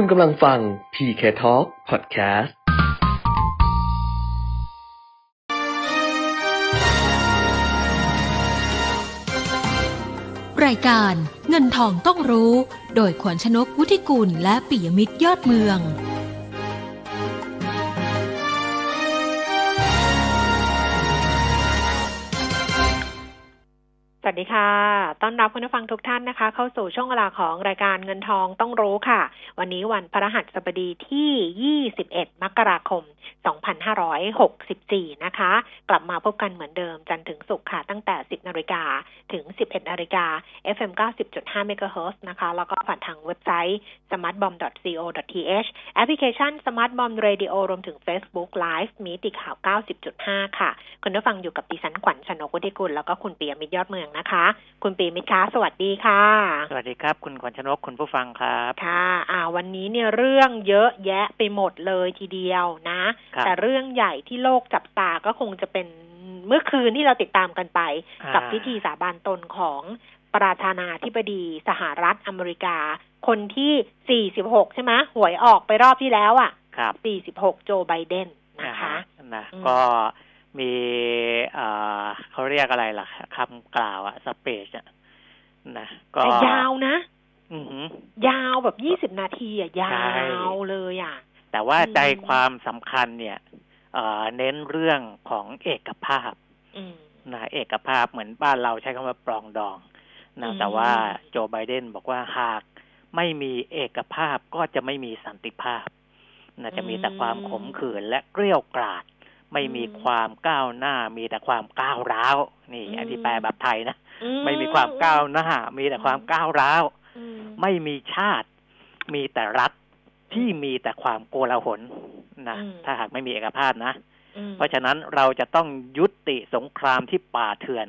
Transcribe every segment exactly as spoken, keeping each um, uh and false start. คุณกำลังฟัง พี เค Talk Podcastรายการเงินทองต้องรู้โดยขวัญชนกวุฒิกุลและปิยมิตรยอดเมืองสวัสดีค่ะต้อนรับคุณผู้ฟังทุกท่านนะคะเข้าสู่ช่วงเวลาของรายการเงินทองต้องรู้ค่ะวันนี้วันพฤหัสบดีที่ยี่สิบเอ็ดมกราคมสองพันห้าร้อยหกสิบสี่นะคะกลับมาพบกันเหมือนเดิมจันทร์ถึงศุกร์ค่ะตั้งแต่ สิบนาฬิกา นถึง สิบเอ็ดนาฬิกา น เอฟ เอ็ม เก้าสิบจุดห้า เมกะเฮิรตซ์ นะคะแล้วก็ผ่านทางเว็บไซต์ สมาร์ทบอมบ์ ดอท ซี โอ ดอท ที เอช แอปพลิเคชัน Smartbomb Radio รวมถึง Facebook Live มีติข่าว เก้าสิบจุดห้า ค่ะคุณผู้ฟังอยู่กับดิฉันขวัญชนกวุฒิกุลแล้วก็คุณปิยมิตรยอดเมืองนะคะคุณปิยมิตรคะสวัสดีค่ะสวัสดีครับคุณขวัญชนกคุณผู้ฟังครับค่ะอ่าวันนี้เนี่ยเรื่องเยอะแยะไปหมดเลยทีเดียวนะแต่เรื่องใหญ่ที่โลกจับตาก็คงจะเป็นเมื่อคืนที่เราติดตามกันไปกับพิธีสาบานตนของประธานาธิบดีสหรัฐอเมริกาคนที่สี่สิบหกใช่ไหมหวยออกไปรอบที่แล้วอ่ะสี่สิบหกโจไบเดนนะคะนะก็มีเอ่อเขาเรียกอะไรล่ะคำกล่าวอ่ะสเปชนะก็ยาวนะยาวแบบยี่สิบนาทีอ่ะยาวเลยอ่ะแต่ว่าใจความสำคัญเนี่ยเน้นเรื่องของเอกภาพนะเอกภาพเหมือนบ้านเราใช้คำว่าปรองดองนะแต่ว่าโจไบเดนบอกว่าหากไม่มีเอกภาพก็จะไม่มีสันติภาพนะจะมีแต่ความขมขื่นและเกรี้ยวกราดไม่มีความก้าวหน้ามีแต่ความก้าวร้าวนี่อธิบายแบบไทยนะไม่มีความก้าวหน้ามีแต่ความก้าวร้าวไม่มีชาติมีแต่รัฐที่มีแต่ความโกลาหลนะถ้าหากไม่มีเอกภาพนะเพราะฉะนั้นเราจะต้องยุติสงครามที่ป่าเถื่อน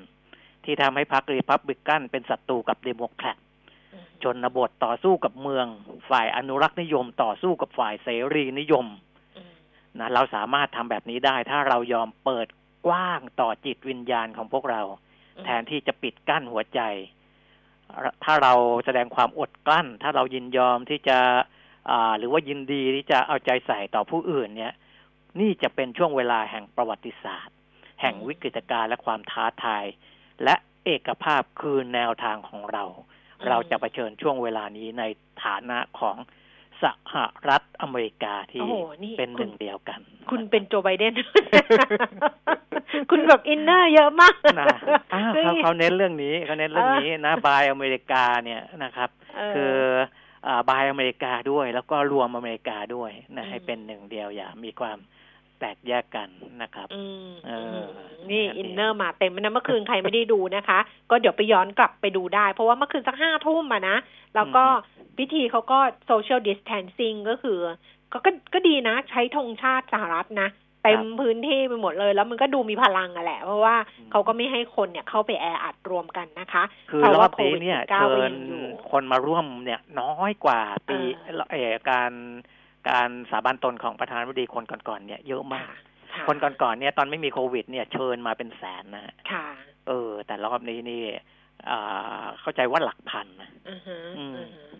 ที่ทำให้พรรครีพับลิกันเป็นศัตรูกับเดโมแครตชนบทต่อสู้กับเมืองฝ่ายอนุรักษนิยมต่อสู้กับฝ่ายเสรีนิยมนะเราสามารถทำแบบนี้ได้ถ้าเรายอมเปิดกว้างต่อจิตวิญญาณของพวกเราแทนที่จะปิดกั้นหัวใจถ้าเราแสดงความอดกลั้นถ้าเรายินยอมที่จะหรือว่ายินดีที่จะเอาใจใส่ต่อผู้อื่นเนี่ยนี่จะเป็นช่วงเวลาแห่งประวัติศาสตร์แห่งวิกฤตการณ์และความท้าทายและเอกภาพคือแนวทางของเราเราจะเผชิญช่วงเวลานี้ในฐานะของสหรัฐอเมริกาที่เป็นหนึ่งเดียวกันคุณเป็นโจไบเดน คุณแบบอินเนอร์เยอะมากนะเขาเขาเน้นเรื่องนี้เขาเน้นเรื่องนี้นะบายอเมริกาเนี่ยนะครับคืออบายอเมริกาด้วยแล้วก็รวมอเมริกาด้วยนะให้เป็นหนึ่งเดียวอย่ามีความแตกแยกกันนะครับนี่อินเนอร์มาเต็มนะเมื่อคืนใครไม่ได้ดูนะคะก็เดี๋ยวไปย้อนกลับไปดูได้เพราะว่าเมื่อคืนสักห้าทุ่มอะนะแล้วก็พิธีเขาก็โซเชียลดิสแทนซิ่งก็คือก็ก็ดีนะใช้ธงชาติสหรัฐนะเต็มพื้นที่ไปหมดเลยแล้วมันก็ดูมีพลังอะแหละเพราะว่าเขาก็ไม่ให้คนเนี่ยเข้าไปแออัดรวมกันนะคะคือรอบนี้เนี่ยเชิญคนมาร่วมเนี่ยน้อยกว่าปีเอ่อการการสาบานตนของประธานาธิบดีคนก่อนๆเนี่ยเยอะมากคนก่อนๆเนี่ยตอนไม่มีโควิดเนี่ยเชิญมาเป็นแสนนะค่ะเออแต่รอบนี้นี่อ่าเข้าใจว่าหลักพันนะ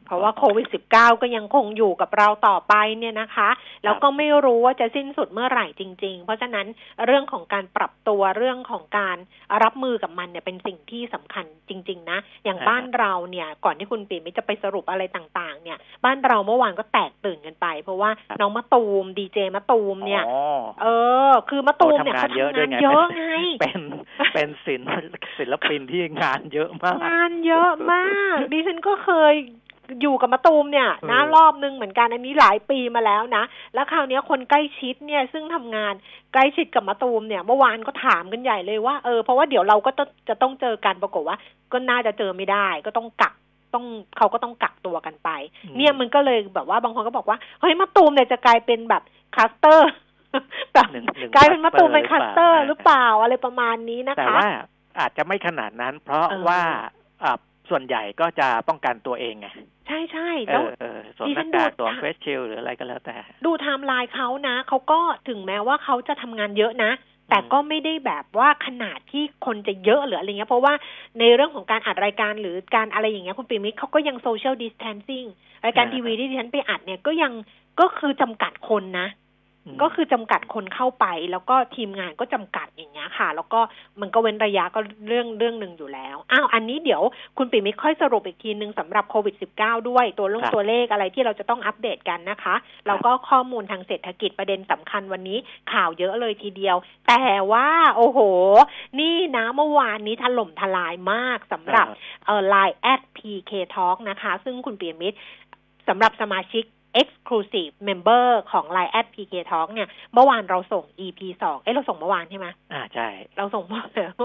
เพราะว่าโควิดสิบเก้าก็ยังคงอยู่กับเราต่อไปเนี่ยนะคะแล้วก็ไม่รู้ว่าจะสิ้นสุดเมื่อไหร่จริงๆเพราะฉะนั้นเรื่องของการปรับตัวเรื่องของการรับมือกับมันเนี่ยเป็นสิ่งที่สำคัญจริงๆนะอย่างบ้านเราเนี่ยก่อนที่คุณปิยมิตรจะไปสรุปอะไรต่างๆเนี่ยบ้านเราเมื่อวานก็แตกตื่นกันไปเพราะว่าน้องมะตูมดีเจมะตูมเนี่ยเออคือมะตูมเนี่ยเขาทำงานเยอะไงเป็นเป็นศิลป์ศิลปินที่งานเยอะมากงานเยอะมากดิฉันก็เคยอยู่กับมะตูมเนี่ยนะรอบนึงเหมือนกันอันนี้หลายปีมาแล้วนะแล้วคราวนี้คนใกล้ชิดเนี่ยซึ่งทำงานใกล้ชิดกับมะตูมเนี่ยเมื่อวานก็ถามกันใหญ่เลยว่าเออเพราะว่าเดี๋ยวเราก็จะต้องเจอกันปรากฏว่าก็น่าจะเจอไม่ได้ก็ต้องกักต้องเขาก็ต้องกักตัวกันไปเนี่ยมันก็เลยแบบว่าบางคนก็บอกว่าเฮ้ยมะตูมเนี่ยจะกลายเป็นแบบคลัสเตอร์แบบกลายเป็นมะตูมเป็นคลัสเตอร์หรือเปล่าอะไรประมาณนี้นะคะแต่ว่าอาจจะไม่ขนาดนั้นเพราะว่าส่วนใหญ่ก็จะป้องกันตัวเองไงใช่ใช่แล้วสวมหน้ากากตัวเฟสชิลหรืออะไรก็แล้วแต่ดูไทม์ไลน์เขานะเขาก็ถึงแม้ว่าเขาจะทำงานเยอะนะ แต่ก็ไม่ได้แบบว่าขนาดที่คนจะเยอะหรืออะไรเงี้ยเพราะว่าในเรื่องของการอัดรายการหรือการอะไรอย่างเงี้ยคุณปิมิตเขาก็ยังโซเชียลดิสแทนซิ่งรายการทีวีที่ดิฉันไปอัดเนี่ยก็ยังก็คือจำกัดคนนะก็คือจำกัดคนเข้าไปแล้วก็ทีมงานก็จำกัดอย่างเงี้ยค่ะแล้วก็มันก็เว้นระยะก็เรื่องเรื่องนึงอยู่แล้วอ้าวอันนี้เดี๋ยวคุณปิ่มมิตรค่อยสรุปอีกทีนึงสำหรับโควิดสิบเก้า ด้วยตัวเลขตัวเลขอะไรที่เราจะต้องอัปเดตกันนะคะแล้วก็ข้อมูลทางเศรษฐกิจประเด็นสำคัญวันนี้ข่าวเยอะเลยทีเดียวแต่ว่าโอ้โหนี่นะเมื่อวานนี้ถล่มทลายมากสำหรับเอ่อ ไลน์ แอท พี เค Talk นะคะซึ่งคุณปิ่มมิตรสำหรับสมาชิกexclusive member ของ ไลน์ แอท พี เค Talk เนี่ยเมื่อวานเราส่ง อี พี สอง เอ๊ะเราส่งเมื่อวานใช่ไหมอ่าใช่เราส่งเมื่อ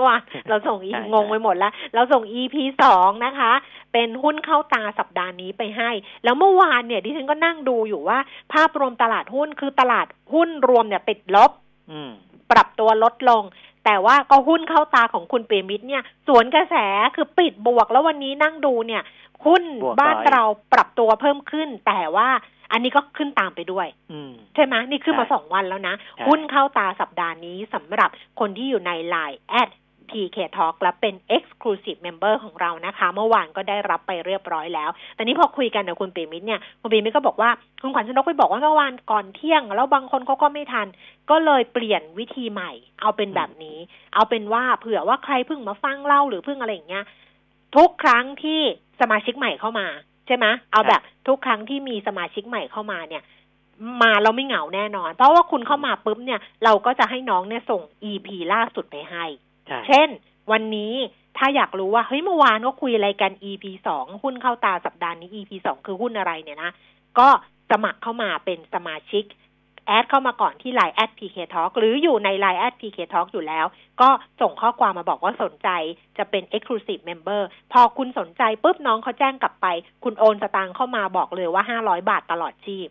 วานเราส่ง อี พี งงไปหมดแล้วเราส่ง อี พี สอง นะคะเป็นหุ้นเข้าตาสัปดาห์นี้ไปให้แล้วเมื่อวานเนี่ยดิฉันก็นั่งดูอยู่ว่าภาพรวมตลาดหุ้นคือตลาดหุ้นรวมเนี่ยติดลบอืมปรับตัวลดลงแต่ว่าก็หุ้นเข้าตาของคุณปิยมิตรเนี่ยสวนกระแสคือปิดบวกแล้ววันนี้นั่งดูเนี่ยหุ้นบ้านเราปรับตัวเพิ่มขึ้นแต่ว่าอันนี้ก็ขึ้นตามไปด้วยใช่ไหมนี่ขึ้นมาสองวันแล้วนะหุ้นเข้าตาสัปดาห์นี้สำหรับคนที่อยู่ใน ไลน์ แอท พี เค Talk และเป็น Exclusive Member ของเรานะคะเมื่อวานก็ได้รับไปเรียบร้อยแล้วแต่นี้พอคุยกันกับคุณปิยมิตรเนี่ยคุณปิยมิตรก็บอกว่าคุณขวัญชนกไปบอกว่าเมื่อวานก่อนเที่ยงแล้วบางคนเขาก็ไม่ทันก็เลยเปลี่ยนวิธีใหม่เอาเป็นแบบนี้เอาเป็นว่าเผื่อว่าใครเพิ่งมาฟังเล่าหรือเพิ่งอะไรอย่างเงี้ยทุกครั้งที่สมาชิกใหม่เข้ามาใช่ไหมเอาแบบทุกครั้งที่มีสมาชิกใหม่เข้ามาเนี่ยมาเราไม่เหงาแน่นอนเพราะว่าคุณเข้ามาปุ๊บเนี่ยเราก็จะให้น้องเนี่ยส่ง อี พี ล่าสุดไปให้เช่นวันนี้ถ้าอยากรู้ว่าเฮ้ยเมื่อวานก็คุยอะไรกัน อี พี สองหุ้นเข้าตาสัปดาห์นี้ อี พี สองคือหุ้นอะไรเนี่ยนะก็สมัครเข้ามาเป็นสมาชิกแอดเข้ามาก่อนที่ ไลน์ แอท พี เค Talk หรืออยู่ใน ไลน์ แอท พี เค Talk อยู่แล้วก็ส่งข้อความมาบอกว่าสนใจจะเป็น Exclusive Member พอคุณสนใจปุ๊บน้องเขาแจ้งกลับไปคุณโอนสตางค์เข้ามาบอกเลยว่าห้าร้อยบาทตลอดชีพ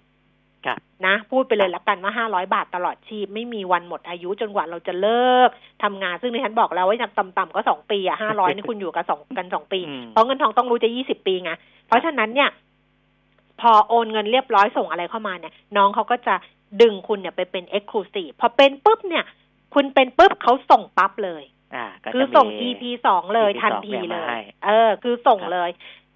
นะพูดไปเลยละกันว่าห้าร้อยบาทตลอดชีพไม่มีวันหมดอายุจนกว่าเราจะเลิกทำงานซึ่งดิฉันบอกแล้วว่าอย่างต่ำๆก็สองปีอ่ะห้าร้อยนี่คุณอยู่กับสองกันสองปีเพราะเงินทองต้องรู้จะยี่สิบปีไงเพราะฉะนั้นเนี่ยพอโอนเงินเรียบร้อยส่งอะไรเข้ามาเนี่ยน้องเขาก็จะดึงคุณเนี่ยไปเป็น Exclusive พอเป็นปุ๊บเนี่ยคุณเป็นปุ๊บเขาส่งปั๊บเลยอ่าคือส่ง อี พี สองเลยทันทีเลยเออคือส่งเลย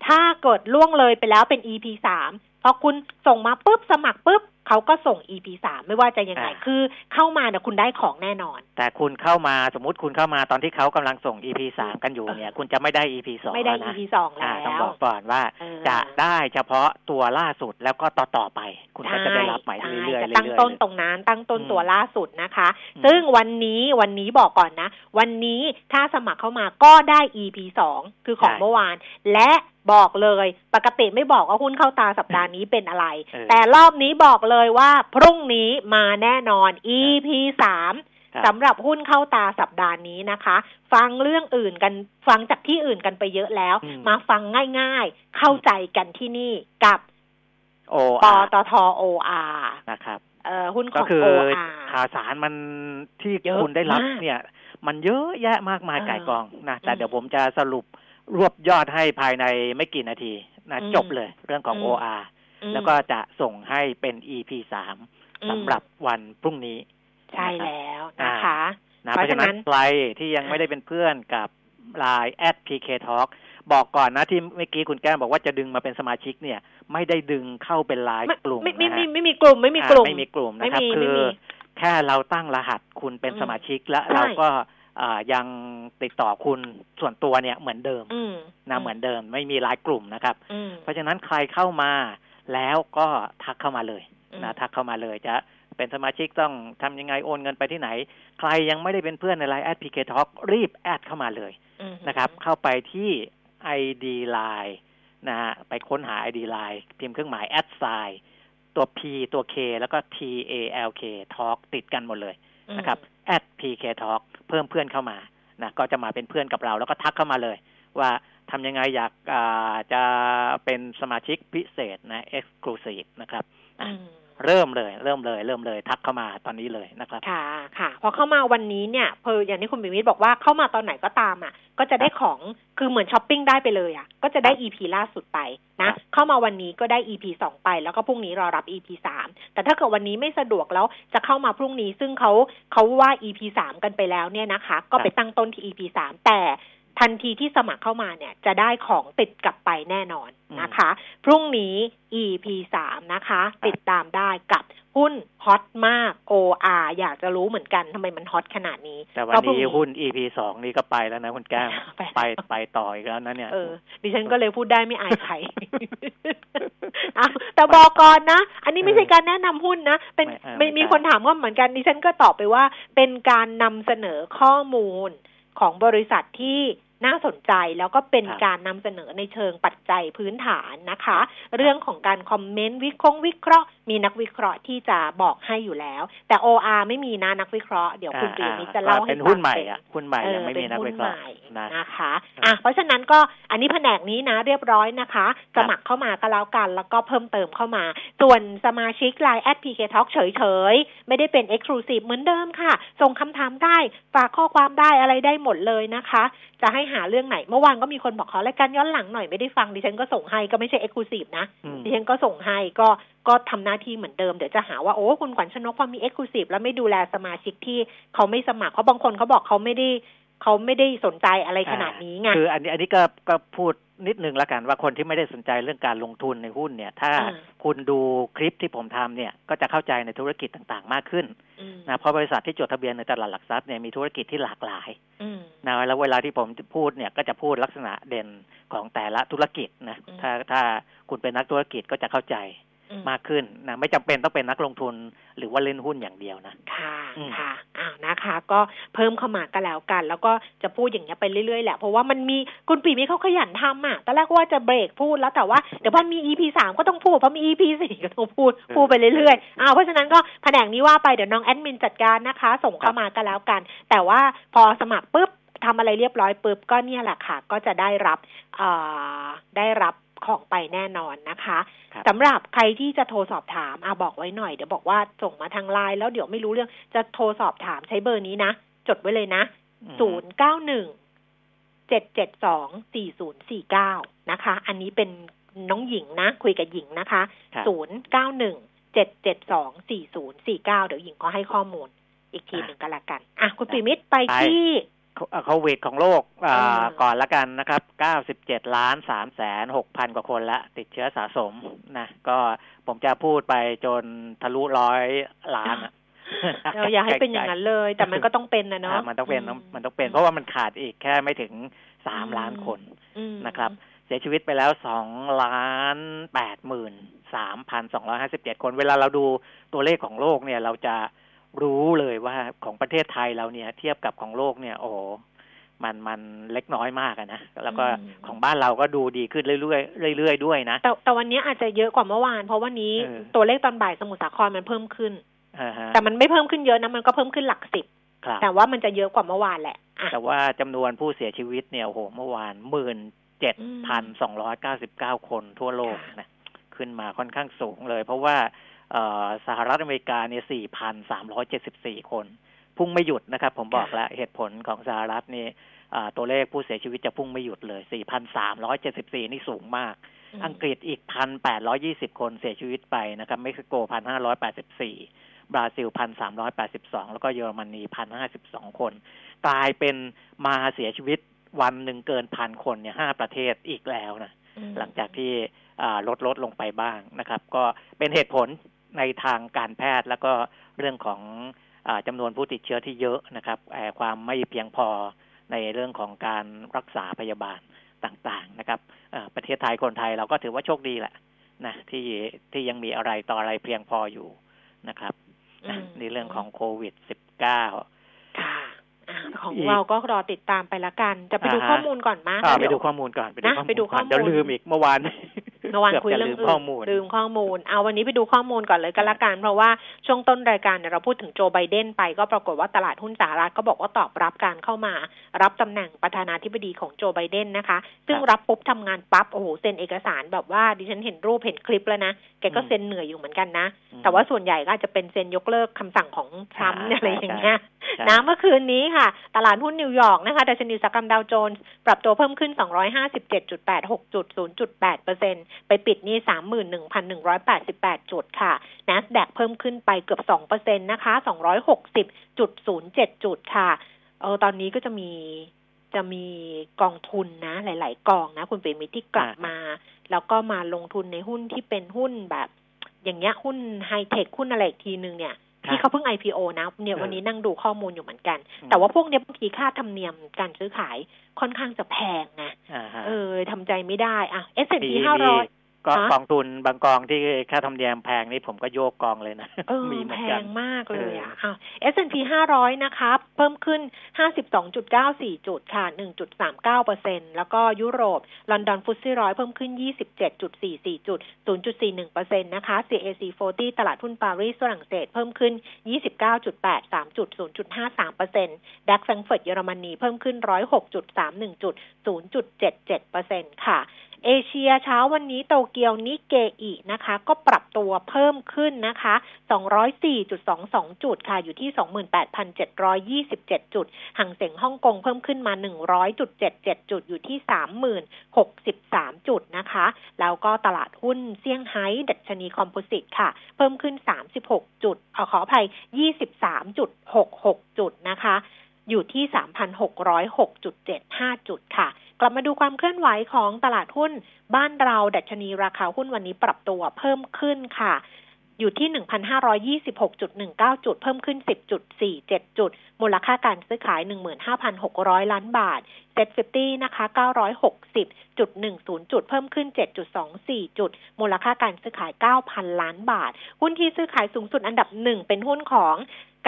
ถ้าเกิดล่วงเลยไปแล้วเป็น อี พี สามพอคุณส่งมาปุ๊บสมัครปุ๊บเขาก็ส่ง อี พี สามไม่ว่าจะยังไงคือเข้ามาเนี่ยคุณได้ของแน่นอนแต่คุณเข้ามาสมมุติคุณเข้ามาตอนที่เขากำลังส่ง อี พี สามกันอยู่เนี่ยคุณจะไม่ได้ อี พี สองไม่ได้ อี พี สองแล้วต้องบอกก่อนว่าจะได้เฉพาะตัวล่าสุดแล้วก็ต่อๆไปคุณก็จะได้รับใหม่เรื่อยๆเรื่อยๆจะตั้งต้นตรงนั้นตั้งต้นตัวล่าสุดนะคะซึ่งวันนี้วันนี้บอกก่อนนะวันนี้ถ้าสมัครเข้ามาก็ได้ อี พี สองคือของเมื่อวานและบอกเลยปกติไม่บอกว่าหุ้นเข้าตาสัปดาห์นี้เป็นอะไรแต่รอบนี้บอกเลยว่าพรุ่งนี้มาแน่นอน อี พี สามสำหรับหุ้นเข้าตาสัปดาห์นี้นะคะฟังเรื่องอื่นกันฟังจากที่อื่นกันไปเยอะแล้วมาฟังง่ายๆเข้าใจกันที่นี่กับ โอ อาร์ ปตท โอ อาร์ นะครับเอ่อหุ้นของ โอ อาร์ ข่าวสารมันที่คุณได้รับเนี่ยมันเยอะแยะมากมายก่ายกองนะแต่เดี๋ยวผมจะสรุปรวบยอดให้ภายในไม่กี่นาทีนะจบเลยเรื่องของ โอ อาร์ แล้วก็จะส่งให้เป็น อี พี สามสำหรับวันพรุ่งนี้ใช่แล้วนะคะนะเพราะฉะนั้นใครที่ยังไม่ได้เป็นเพื่อนกับ ไลน์ แอท พี เค Talk บอกก่อนนะที่เมื่อกี้คุณแก้มบอกว่าจะดึงมาเป็นสมาชิกเนี่ยไม่ได้ดึงเข้าเป็น ไลน์ กลุ่มไม่ไม่ไม่ไม่มีกลุ่มไม่มีกลุ่มไม่มีกลุ่มนะครับคือแค่เราตั้งรหัสคุณเป็นสมาชิกแล้วเราก็อ่ายังติดต่อคุณส่วนตัวเนี่ยเหมือนเดิมนะเหมือนเดิมไม่มีรายกลุ่มนะครับเพราะฉะนั้นใครเข้ามาแล้วก็ทักเข้ามาเลยนะทักเข้ามาเลยจะเป็นสมาชิกต้องทำยังไงโอนเงินไปที่ไหนใครยังไม่ได้เป็นเพื่อนใน ไลน์ แอท พี เค Talk รีบแอดเข้ามาเลยนะครับเข้าไปที่ ไอ ดี Line นะฮะไปค้นหา ไอ ดี Line พิมพ์เครื่องหมาย แอท ไซน์ ตัว P ตัว K แล้วก็ T A L K Talk ติดกันหมดเลยนะครับแอท พี เค Talk เพิ่มเพื่อนเข้ามานะก็จะมาเป็นเพื่อนกับเราแล้วก็ทักเข้ามาเลยว่าทำยังไงอยากจะเป็นสมาชิกพิเศษนะ Exclusive นะครับ เริ่มเลยเริ่มเลยเริ่มเลยทักเข้ามาตอนนี้เลยนะครับค่ะค่ะพอเข้ามาวันนี้เนี่ยเพออย่างที่คุณบิมิตบอกว่าเข้ามาตอนไหนก็ตามอ่ะก็จะได้ของคือเหมือนช้อปปิ้งได้ไปเลยอ่ะก็จะได้ อี พี ล่าสุดไปนะเข้ามาวันนี้ก็ได้ อี พี สองไปแล้วก็พรุ่งนี้รอรับ อี พี สามแต่ถ้าเกิดวันนี้ไม่สะดวกแล้วจะเข้ามาพรุ่งนี้ซึ่งเขาเขาว่า อี พี สามกันไปแล้วเนี่ยนะคะก็ไปตั้งต้นที่ อี พี สามแต่ทันทีที่สมัครเข้ามาเนี่ยจะได้ของติดกลับไปแน่นอนนะคะพรุ่งนี้ อี พี สาม นะคะติดตามได้กับหุ้นฮอตมาก โอ อาร์ อยากจะรู้เหมือนกันทำไมมันฮอตขนาดนี้แต่วันนี้หุ้น อี พี สอง นี่ก็ไปแล้วนะคุณแก้มไปไปต่ออีกแล้วนะเนี่ยเออดิฉันก็เลยพูดได้ไม่อายใคร แต่บอกก่อนนะอันนี้ไม่ใช่การแนะนำหุ้นนะเป็นมีคนถามว่าเหมือนกันดิฉันก็ตอบไปว่าเป็นการนำเสนอข้อมูลของบริษัทที่น่าสนใจแล้วก็เป็นการนำเสนอในเชิงปัจจัยพื้นฐานนะคะเรื่องของการคอมเมนต์วิเคราะห์วิเคราะห์มีนักวิเคราะห์ที่จะบอกให้อยู่แล้วแต่ โอ อาร์ ไม่มีนะนักวิเคราะห์เดี๋ยวคุณปีนี้จะเล่าให้ฟังเป็นหุ้นใหม่อ่ะหุ้นใหม่ยังไม่มีนักวิเคราะห์นะคะอ่ะเพราะฉะนั้นก็อันนี้แผนกนี้นะเรียบร้อยนะคะสมัครเข้ามาก็แล้วกันแล้วก็เพิ่มเติมเข้ามาส่วนสมาชิก ไลน์ แอท พี เค Talk เฉยๆไม่ได้เป็น Exclusive เหมือนเดิมค่ะส่งคำถามได้ฝากข้อความได้อะไรได้หมดเลยนะคะจะให้หาเรื่องไหนเมื่อวานก็มีคนบอกขอรายการย้อนหลังหน่อยไม่ได้ฟังดิฉันก็ส่งให้ก็ไม่ใช่ Exclusive นะดิฉันก็ส่งให้ก็ก็ทำหน้าที่เหมือนเดิมเดี๋ยวจะหาว่าโอ้คุณขวัญชนกพอมี Exclusive แล้วไม่ดูแลสมาชิกที่เขาไม่สมัครเพราะบางคนเขาบอกเขาไม่ได้เขาไม่ได้สนใจอะไรขนาดนี้ไงคืออันนี้อันนี้ก็ก็พูดนิดนึงละกันว่าคนที่ไม่ได้สนใจเรื่องการลงทุนในหุ้นเนี่ยถ้าคุณดูคลิปที่ผมทำเนี่ยก็จะเข้าใจในธุรกิจต่างๆมากขึ้นนะเพราะบริษัทที่จดทะเบียนในตลาดหลักทรัพย์เนี่ยมีธุรกิจที่หลากหลายนะแล้วเวลาที่ผมพูดเนี่ยก็จะพูดลักษณะเด่นของแต่ละธุรกิจนะถ้าถ้าคุณเป็นนักธุรกิจก็จะเข้าใจมากขึ้นนะไม่จำเป็นต้องเป็นนักลงทุนหรือว่าเล่นหุ้นอย่างเดียวนะค่ะค่ะอ้าวนะคะก็เพิ่มเข้ามาก็แล้วกันแล้วก็จะพูดอย่างนี้ไปเรื่อยๆแหละเพราะว่ามันมีคุณปีมีเขาขยันทำอ่ะตอนแรกว่าจะเบรกพูดแล้วแต่ว่าเดี๋ยวพอมี อี พี สามก็ต้องพูดพอมี อี พี สี่ก็ต้องพูดพูดไปเรื่อยๆอ้าวเพราะฉะนั้นก็แผนกนี้ว่าไปเดี๋ยวน้องแอดมินจัดการนะคะส่งเข้ามาก็แล้วกันแต่ว่าพอสมัครปุ๊บทำอะไรเรียบร้อยปุ๊บก็เนี่ยแหละค่ะก็จะได้รับเอ่อได้รับของไปแน่นอนนะคะสำหรับใครที่จะโทรสอบถามอ่ะบอกไว้หน่อยเดี๋ยวบอกว่าส่งมาทาง ไลน์ แล้วเดี๋ยวไม่รู้เรื่องจะโทรสอบถามใช้เบอร์นี้นะจดไว้เลยนะศูนย์ เก้า หนึ่ง เจ็ด เจ็ด สอง สี่ ศูนย์ สี่ เก้านะคะอันนี้เป็นน้องหญิงนะคุยกับหญิงนะคะศูนย์ เก้า หนึ่ง เจ็ด เจ็ด สอง สี่ ศูนย์ สี่ เก้าเดี๋ยวหญิงก็ให้ข้อมูลอีกทีหนึ่งก็แล้วกันอ่ะคุณปิมิตไปที่โควิดของโลกก่อนละกันนะครับ เก้าสิบเจ็ดล้านสามแสนหกพัน กว่าคนละติดเชื้อสะสมนะก็ผมจะพูดไปจนทะลุร้อยล้านเราอยากให้เป็นอย่างนั้นเลยแต่มันก็ต้องเป็นนะเนาะมันต้องเป็นมันต้องเป็นเพราะว่ามันขาดอีกแค่ไม่ถึงสามล้านคนนะครับเสียชีวิตไปแล้ว สองล้านแปดหมื่นสามพันสองร้อยห้าสิบเจ็ด คนเวลาเราดูตัวเลขของโลกเนี่ยเราจะรู้เลยว่าของประเทศไทยเราเนี่ยเทียบกับของโลกเนี่ยโอ้มันมันเล็กน้อยมากนะแล้วก็ของบ้านเราก็ดูดีขึ้นเรื่อยๆเรื่อยๆด้วยนะแต่แต่วันนี้อาจจะเยอะกว่าเมื่อวานเพราะวันนี้ตัวเลขตอนบ่ายสมุทรสาครมันเพิ่มขึ้นแต่มันไม่เพิ่มขึ้นเยอะนะมันก็เพิ่มขึ้นหลักสิบแต่ว่ามันจะเยอะกว่าเมื่อวานแหละแต่ว่าจำนวนผู้เสียชีวิตเนี่ยโอ้โหเมื่อวาน หนึ่งหมื่นเจ็ดพันสองร้อยเก้าสิบเก้า คนทั่วโลกนะขึ้นมาค่อนข้างสูงเลยเพราะว่าสหรัฐอเมริกาเนี่ย สี่พันสามร้อยเจ็ดสิบสี่ คนพุ่งไม่หยุดนะครับผมบอกแล้วเหตุผลของสหรัฐนี่ตัวเลขผู้เสียชีวิตจะพุ่งไม่หยุดเลย สี่พันสามร้อยเจ็ดสิบสี่ นี่สูงมากอังกฤษอีก หนึ่งพันแปดร้อยยี่สิบ คนเสียชีวิตไปนะครับเม็กซิโก หนึ่งพันห้าร้อยแปดสิบสี่ บราซิล หนึ่งพันสามร้อยแปดสิบสอง แล้วก็เยอรมนี หนึ่งพันห้าสิบสอง คนกลายเป็นมาเสียชีวิตวันหนึ่งเกิน หนึ่งพัน คนเนี่ยห้าประเทศอีกแล้วนะหลังจากที่ลดลดลงไปบ้างนะครับก็เป็นเหตุผลในทางการแพทย์แล้วก็เรื่องของอ่าจำนวนผู้ติดเชื้อที่เยอะนะครับความไม่เพียงพอในเรื่องของการรักษาพยาบาลต่างๆนะครับประเทศไทยคนไทยเราก็ถือว่าโชคดีแหละนะที่ที่ยังมีอะไรต่ออะไรเพียงพออยู่นะครับในเรื่องของโควิด สิบเก้า ค่ะของเราก็รอติดตามไปละกันจะไปดูข้อมูลก่อนมั้ยไปดูข้อมูลก่อนไปดูข้อมูลเดี๋ยวลืมอีกเมื่อวาน ระวังคุยเรื่องข้อมูลลืมข้อมูลเอาวันนี้ไปดูข้อมูลก่อนเลยกันละกันเพราะว่าช่วงต้นรายการเนี่ยเราพูดถึงโจไบเดนไปก็ปรากฏว่าตลาดหุ้นสหรัฐก็บอกว่าตอบรับการเข้ามารับตำแหน่งประธานาธิบดีของโจไบเดนนะคะซึ่งรับปุ๊บทำงานปั๊บโอ้โหเซ็นเอกสารแบบว่าดิฉันเห็นรูปเห็นคลิปแล้วนะแกก็เซ็นเหนื่อยอยู่เหมือนกันนะแต่ว่าส่วนใหญ่ก็จะเป็นเซ็นยกเลิกคำสั่งของทรัมป์อะไรอย่างเงี้ยนะเมื่อคืนนี้ค่ะตลาดหุ้นนิวยอร์กนะคะดัชนีอุตสาหกรรมดาวโจนส์ปรับตัวเพิ่มขึ้น สองร้อยห้าสิบเจ็ดจุดแปดหก จุด ศูนย์จุดแปดเปอร์เซ็นต์ ไปปิดนี่ สามหมื่นหนึ่งพันหนึ่งร้อยแปดสิบแปด จุดค่ะ NASDAQ เพิ่มขึ้นไปเกือบ สองเปอร์เซ็นต์ นะคะ สองร้อยหกสิบจุดศูนย์เจ็ด จุดค่ะเออตอนนี้ก็จะมีจะมีกองทุนนะหลายๆกองนะคุณเป็นมิตรที่กลับมาแล้วก็มาลงทุนในหุ้นที่เป็นหุ้นแบบอย่างเงี้ยหุ้นไฮเทคหุ้นอะไรอีกทีนึงเนี่ยที่เขาเพิ่ง ไอ พี โอ นะเนี่ยวันนี้นั่งดูข้อมูลอยู่เหมือนกันแต่ว่าพวกเนี้ยบางทีค่าธรรมเนียมการซื้อขายค่อนข้างจะแพงนะเออทำใจไม่ได้อ่ะ เอส แอนด์ พี ห้าร้อยก็กองทุนบางกองที่ค่าธรรมเนียมแพงนี่ผมก็โยกกองเลยนะเออ แพงมากเลยอ่ะ เอส แอนด์ พี ห้าร้อยนะคะเพิ่มขึ้น ห้าสิบสองจุดเก้าสี่ จุดค่ะ หนึ่งจุดสามเก้าเปอร์เซ็นต์ แล้วก็ยุโรปลอนดอนฟุตซี่หนึ่งร้อยเพิ่มขึ้น ยี่สิบเจ็ดจุดสี่สี่ จุด ศูนย์จุดสี่หนึ่งเปอร์เซ็นต์ นะคะ ซี เอ ซี สี่สิบตลาดหุ้นปารีสฝรั่งเศสเพิ่มขึ้น ยี่สิบเก้าจุดแปดสาม จุด ศูนย์จุดห้าสามเปอร์เซ็นต์ ดัคแฟรงก์เฟิร์ตเยอรมนีเพิ่มขึ้น หนึ่งร้อยหกจุดสามหนึ่ง จุด ศูนย์จุดเจ็ดเจ็ดเปอร์เซ็นต์ ค่ะเอเชียเช้าวันนี้โตเกียวนิเกอินะคะก็ปรับตัวเพิ่มขึ้นนะคะ สองร้อยสี่จุดสองสอง จุดค่ะอยู่ที่ สองหมื่นแปดพันเจ็ดร้อยยี่สิบเจ็ด จุดหังเส็งฮ่องกงเพิ่มขึ้นมา หนึ่งร้อยจุดเจ็ดเจ็ด จุดอยู่ที่ สามหมื่นหกสิบสาม จุดนะคะแล้วก็ตลาดหุ้นเซี่ยงไฮ้ดัชนีคอมโพสิตค่ะเพิ่มขึ้น สามสิบหก จุดขออภัย ยี่สิบสามจุดหกหก จุดนะคะอยู่ที่ สามพันหกร้อยหกจุดเจ็ดห้า จุดค่ะกลับมาดูความเคลื่อนไหวของตลาดหุ้นบ้านเราดัชนีราคาหุ้นวันนี้ปรับตัวเพิ่มขึ้นค่ะอยู่ที่ หนึ่งพันห้าร้อยยี่สิบหกจุดหนึ่งเก้า จุดเพิ่มขึ้น สิบจุดสี่เจ็ด จุดมูลค่าการซื้อขาย หนึ่งหมื่นห้าพันหกร้อย ล้านบาท เซ็ตห้าสิบ นะคะ เก้าร้อยหกสิบจุดหนึ่งศูนย์ จุดเพิ่มขึ้น เจ็ดจุดสองสี่ จุดมูลค่าการซื้อขาย เก้าพัน ล้านบาทหุ้นที่ซื้อขายสูงสุดอันดับหนึ่งเป็นหุ้นของ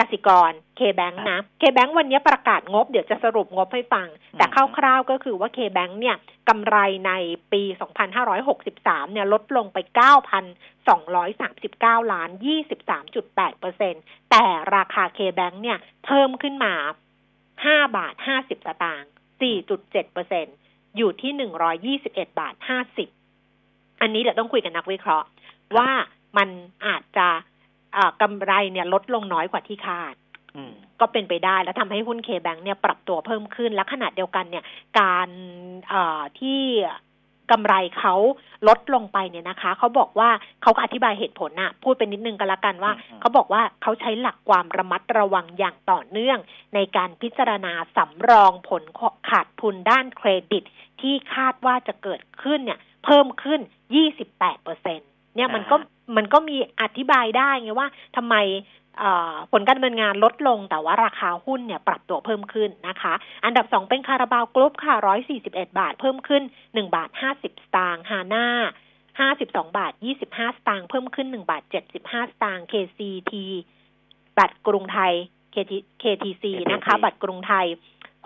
กสิกร K-Bank นะ K-Bank วันนี้ประกาศงบเดี๋ยวจะสรุปงบให้ฟังแต่คร่าวๆก็คือว่า K-Bank เนี่ยกำไรในปี สองพันห้าร้อยหกสิบสาม เนี่ยลดลงไป เก้าพันสองร้อยสามสิบเก้า ล้าน ยี่สิบสามจุดแปดเปอร์เซ็นต์ แต่ราคา K-Bank เนี่ยเพิ่มขึ้นมา ห้าบาทห้าสิบสตางค์ สี่จุดเจ็ดเปอร์เซ็นต์ อยู่ที่ หนึ่งร้อยยี่สิบเอ็ดบาทห้าสิบ อันนี้เดี๋ยวต้องคุยกับนักวิเคราะห์ว่ามันอาจจะกำไรเนี่ยลดลงน้อยกว่าที่คาดก็เป็นไปได้แล้วทำให้หุ้น K-Bank เนี่ยปรับตัวเพิ่มขึ้นและขณะเดียวกันเนี่ยการที่กำไรเขาลดลงไปเนี่ยนะคะเขาบอกว่าเขาก็อธิบายเหตุผลนะพูดเป็นนิดนึงกันละกันว่าเขาบอกว่าเขาใช้หลักความระมัดระวังอย่างต่อเนื่องในการพิจารณาสำรองผลขาดทุนด้านเครดิตที่คาดว่าจะเกิดขึ้นเนี่ยเพิ่มขึ้น ยี่สิบแปดเปอร์เซ็นต์ เนี่ยมันก็มันก็มีอธิบายได้ไงว่าทำไมผลการดำเนินงานลดลงแต่ว่าราคาหุ้นเนี่ยปรับตัวเพิ่มขึ้นนะคะอันดับสองเป็นคาราบาวกรุ๊ปค่ะหนึ่งร้อยสี่สิบเอ็ดบาทเพิ่มขึ้นหนึ่งบาทห้าสิบสตางค์ฮาน่าห้าสิบสองบาทยี่สิบห้าสตางค์เพิ่มขึ้นหนึ่งบาทเจ็ดสิบห้าสตางค์ เค ซี ที บัตรกรุงไทย เค ที ซี นะคะบัตรกรุงไทย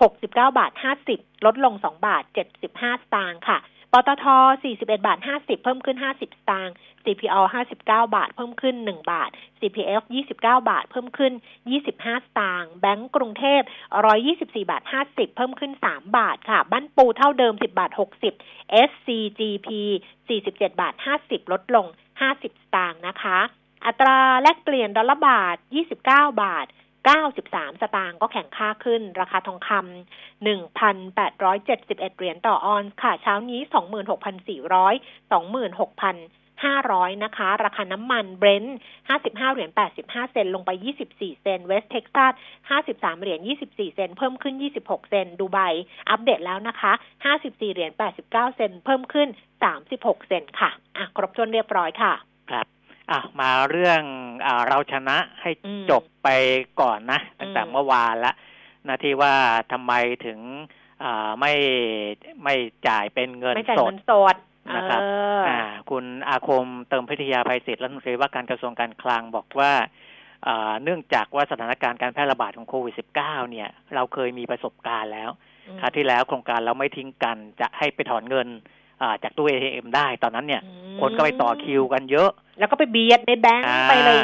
หกสิบเก้าบาทห้าสิบลดลงสองบาทเจ็ดสิบห้าสตางค์ค่ะปตทสี่สิบเอ็ดบาทห้าสิบเพิ่มขึ้นห้าสิบสตางค์ ซี พี โอ ห้าสิบเก้าบาทเพิ่มขึ้นหนึ่งบาท ซี พี เอฟ ยี่สิบเก้าบาทเพิ่มขึ้นยี่สิบห้าสตางค์แบงก์กรุงเทพหนึ่งร้อยยี่สิบสี่บาทห้าสิบเพิ่มขึ้นสามบาทค่ะบ้านปูเท่าเดิมสิบบาทหกสิบ เอส ซี จี พี สี่สิบเจ็ดบาทห้าสิบลดลงห้าสิบสตางค์นะคะอัตราแลกเปลี่ยนดอลลาร์บาทยี่สิบเก้าบาทเก้าสิบสามสตางค์ก็แข็งค่าขึ้นราคาทองคำ หนึ่งพันแปดร้อยเจ็ดสิบเอ็ด เหรียญต่อออนซ์ค่ะเช้านี้ สองหมื่นหกพันสี่ร้อย สองหมื่นหกพันห้าร้อย นะคะราคาน้ำมัน Brent ห้าสิบห้าเหรียญแปดสิบห้าเซนต์ลงไปยี่สิบสี่เซนต์ West Texas ห้าสิบสามเหรียญยี่สิบสี่เซนต์เพิ่มขึ้นยี่สิบหกเซนต์ดูไบอัปเดตแล้วนะคะห้าสิบสี่เหรียญแปดสิบเก้าเซนต์เพิ่มขึ้นสามสิบหกเซนต์ค่ะอ่ะครบจนเรียบร้อยค่ะครับอ่ะมาเรื่องอ่าเราชนะให้จบไปก่อนนะตั้งแต่เมื่อวานละนะที่ว่าทำไมถึงอ่าไม่ไม่จ่ายเป็นเงินสดนะครับอ่าคุณอาคมเติมพิทยาภัยศิษย์รัฐมนตรีว่าการกระทรวงการคลังบอกว่าอ่าเนื่องจากว่าสถานการณ์การแพร่ระบาดของโควิด สิบเก้า เนี่ยเราเคยมีประสบการณ์แล้วคราวที่แล้วโครงการเราไม่ทิ้งกันจะให้ไปถอนเงิน จากตู้ เอ ที เอ็ม ได้ตอนนั้นเนี่ยคนก็ไปต่อคิวกันเยอะแล้วก็ไปเบียดในแบงค์ไปเลย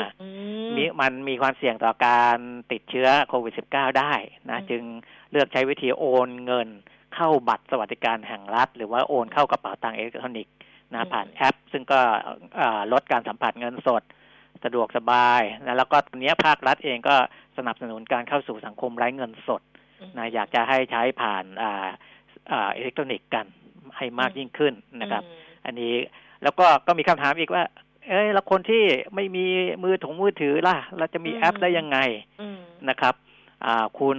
นี่มันมีความเสี่ยงต่อการติดเชื้อโควิด สิบเก้า ได้นะจึงเลือกใช้วิธีโอนเงินเข้าบัตรสวัสดิการแห่งรัฐหรือว่าโอนเข้ากระเป๋าตังค์อิเล็กทรอนิกส์นะผ่านแอปซึ่งก็ลดการสัมผัสเงินสดสะดวกสบายนะแล้วก็ตอนนี้ภาครัฐเองก็สนับสนุนการเข้าสู่สังคมไร้เงินสดนะอยากจะให้ใช้ผ่านอ่าอ่าอิเล็กทรอนิกส์กันให้มากยิ่งขึ้นนะครับอันนี้แล้วก็ก็มีคำถามอีกว่าเอ้ยแล้วคนที่ไม่มีมือถงมือถือล่ะเราจะมีแอปได้ยังไงนะครับอ่าคุณ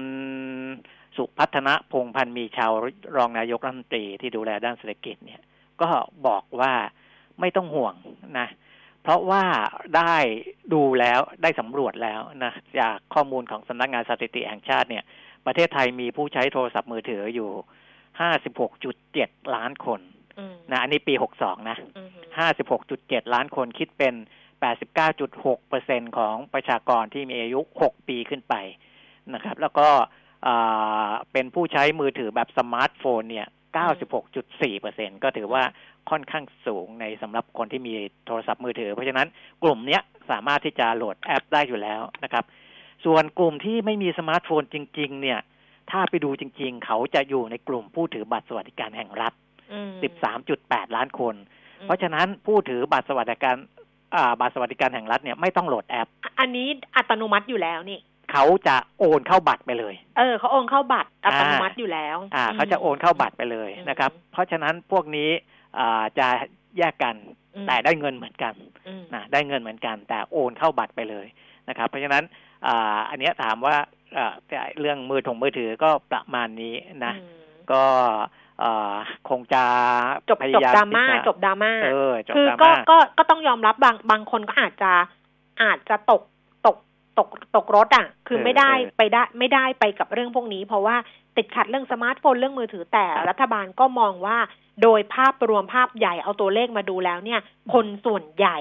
สุพัฒนะพงษ์พันธ์มีชาวรองนายกรัฐมนตรีที่ดูแลด้านเศรษฐกิจเนี่ยก็บอกว่าไม่ต้องห่วงนะเพราะว่าได้ดูแล้วได้สำรวจแล้วนะจากข้อมูลของสำนักงานสถิติแห่งชาติเนี่ยประเทศไทยมีผู้ใช้โทรศัพท์มือถืออยู่ ห้าสิบหกจุดเจ็ด ล้านคนนะอันนี้ปีหกสิบสองนะ ห้าสิบหกจุดเจ็ด ล้านคนคิดเป็น แปดสิบเก้าจุดหกเปอร์เซ็นต์ ของประชากรที่มีอายุหกปีขึ้นไปนะครับแล้วก็เป็นผู้ใช้มือถือแบบสมาร์ทโฟนเนี่ย เก้าสิบหกจุดสี่เปอร์เซ็นต์ ก็ถือว่าค่อนข้างสูงในสำหรับคนที่มีโทรศัพท์มือถือเพราะฉะนั้นกลุ่มนี้สามารถที่จะโหลดแอปได้อยู่แล้วนะครับส่วนกลุ่มที่ไม่มีสมาร์ทโฟนจริงๆเนี่ยถ้าไปดูจริงๆเขาจะอยู่ในกลุ่มผู้ถือบัตรสวัสดิการแห่งรัฐ สิบสามจุดแปด ล้านคนเพราะฉะนั้นผู้ถือบัตรสวัสดิการอ่าบัตรสวัสดิการแห่งรัฐเนี่ยไม่ต้องโหลดแอปอันนี้อัตโนมัติอยู่แล้วนี่เขาจะโอนเข้าบัตรไปเลยเออเขาโอนเข้าบัตรอัตโนมัติอยู่แล้วอ่าเขาจะโอนเข้าบัตรไปเลยนะครับเพราะฉะนั้นพวกนี้อ่าจะแยกกันแต่ได้เงินเหมือนกันนะได้เงินเหมือนกันแต่โอนเข้าบัตรไปเลยนะครับเพราะฉะนั้นอ่าอันนี้ถามว่าอ่าเรื่องมือถงมือถือก็ประมาณนี้นะก็อ่าคงจะจบจบดราม่าจบดราม่าเออจบดราม่าคือก็ก็ก็ต้องยอมรับบางบางคนก็อาจจะอาจจะตกตกตกรถอ่ะคือไม่ได้ไปได้ไม่ได้ไปกับเรื่องพวกนี้เพราะว่าติดขัดเรื่องสมาร์ทโฟนเรื่องมือถือแต่รัฐบาลก็มองว่าโดยภาพรวมภาพใหญ่เอาตัวเลขมาดูแล้วเนี่ยคนส่วนใหญ่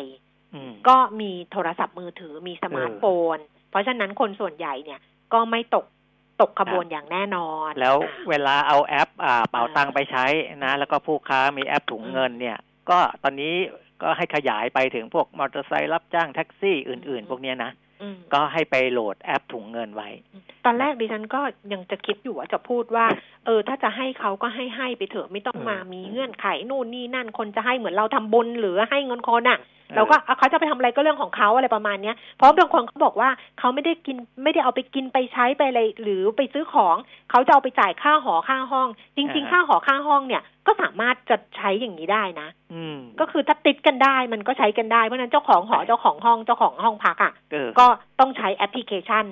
ก็มีโทรศัพท์มือถือมีสมาร์ทโฟนเพราะฉะนั้นคนส่วนใหญ่เนี่ยก็ไม่ตกตกขบวนอย่างแน่นอนแล้วเวลาเอาแอปอ่าเป๋าตังไปใช้นะแล้วก็ผู้ค้ามีแอปถุงเงินเนี่ยก็ตอนนี้ก็ให้ขยายไปถึงพวกมอเตอร์ไซค์รับจ้างแท็กซี่อื่นๆพวกเนี้ยนะก็ให้ไปโหลดแอปถุงเงินไว้ตอนแรกดิฉันก็ยังจะคิดอยู่ว่าจะพูดว่าเออถ้าจะให้เขาก็ให้ให้ไปเถอะไม่ต้องมามีเงื่อนไขนู่นนี่นั่นคนจะให้เหมือนเราทำบุญหรือให้เงินคนอ่ะเราก็เขาจะไปทำอะไรก็เรื่องของเขาอะไรประมาณนี้เพราะบางคนเขาบอกว่าเขาไม่ได้กินไม่ได้เอาไปกินไปใช้ไปอะไรหรือไปซื้อของเขาจะเอาไปจ่ายค่าหอค่าห้องจริงๆค่าหอค่าห้องเนี่ยก็สามารถจะใช้อย่างนี้ได้นะก็คือถ้าติดกันได้มันก็ใช้กันได้เพราะนั้นเจ้าของหอเจ้าของห้องเจ้าของห้องพักอ่ะก็ต้องใช้แอปพลิเคชัน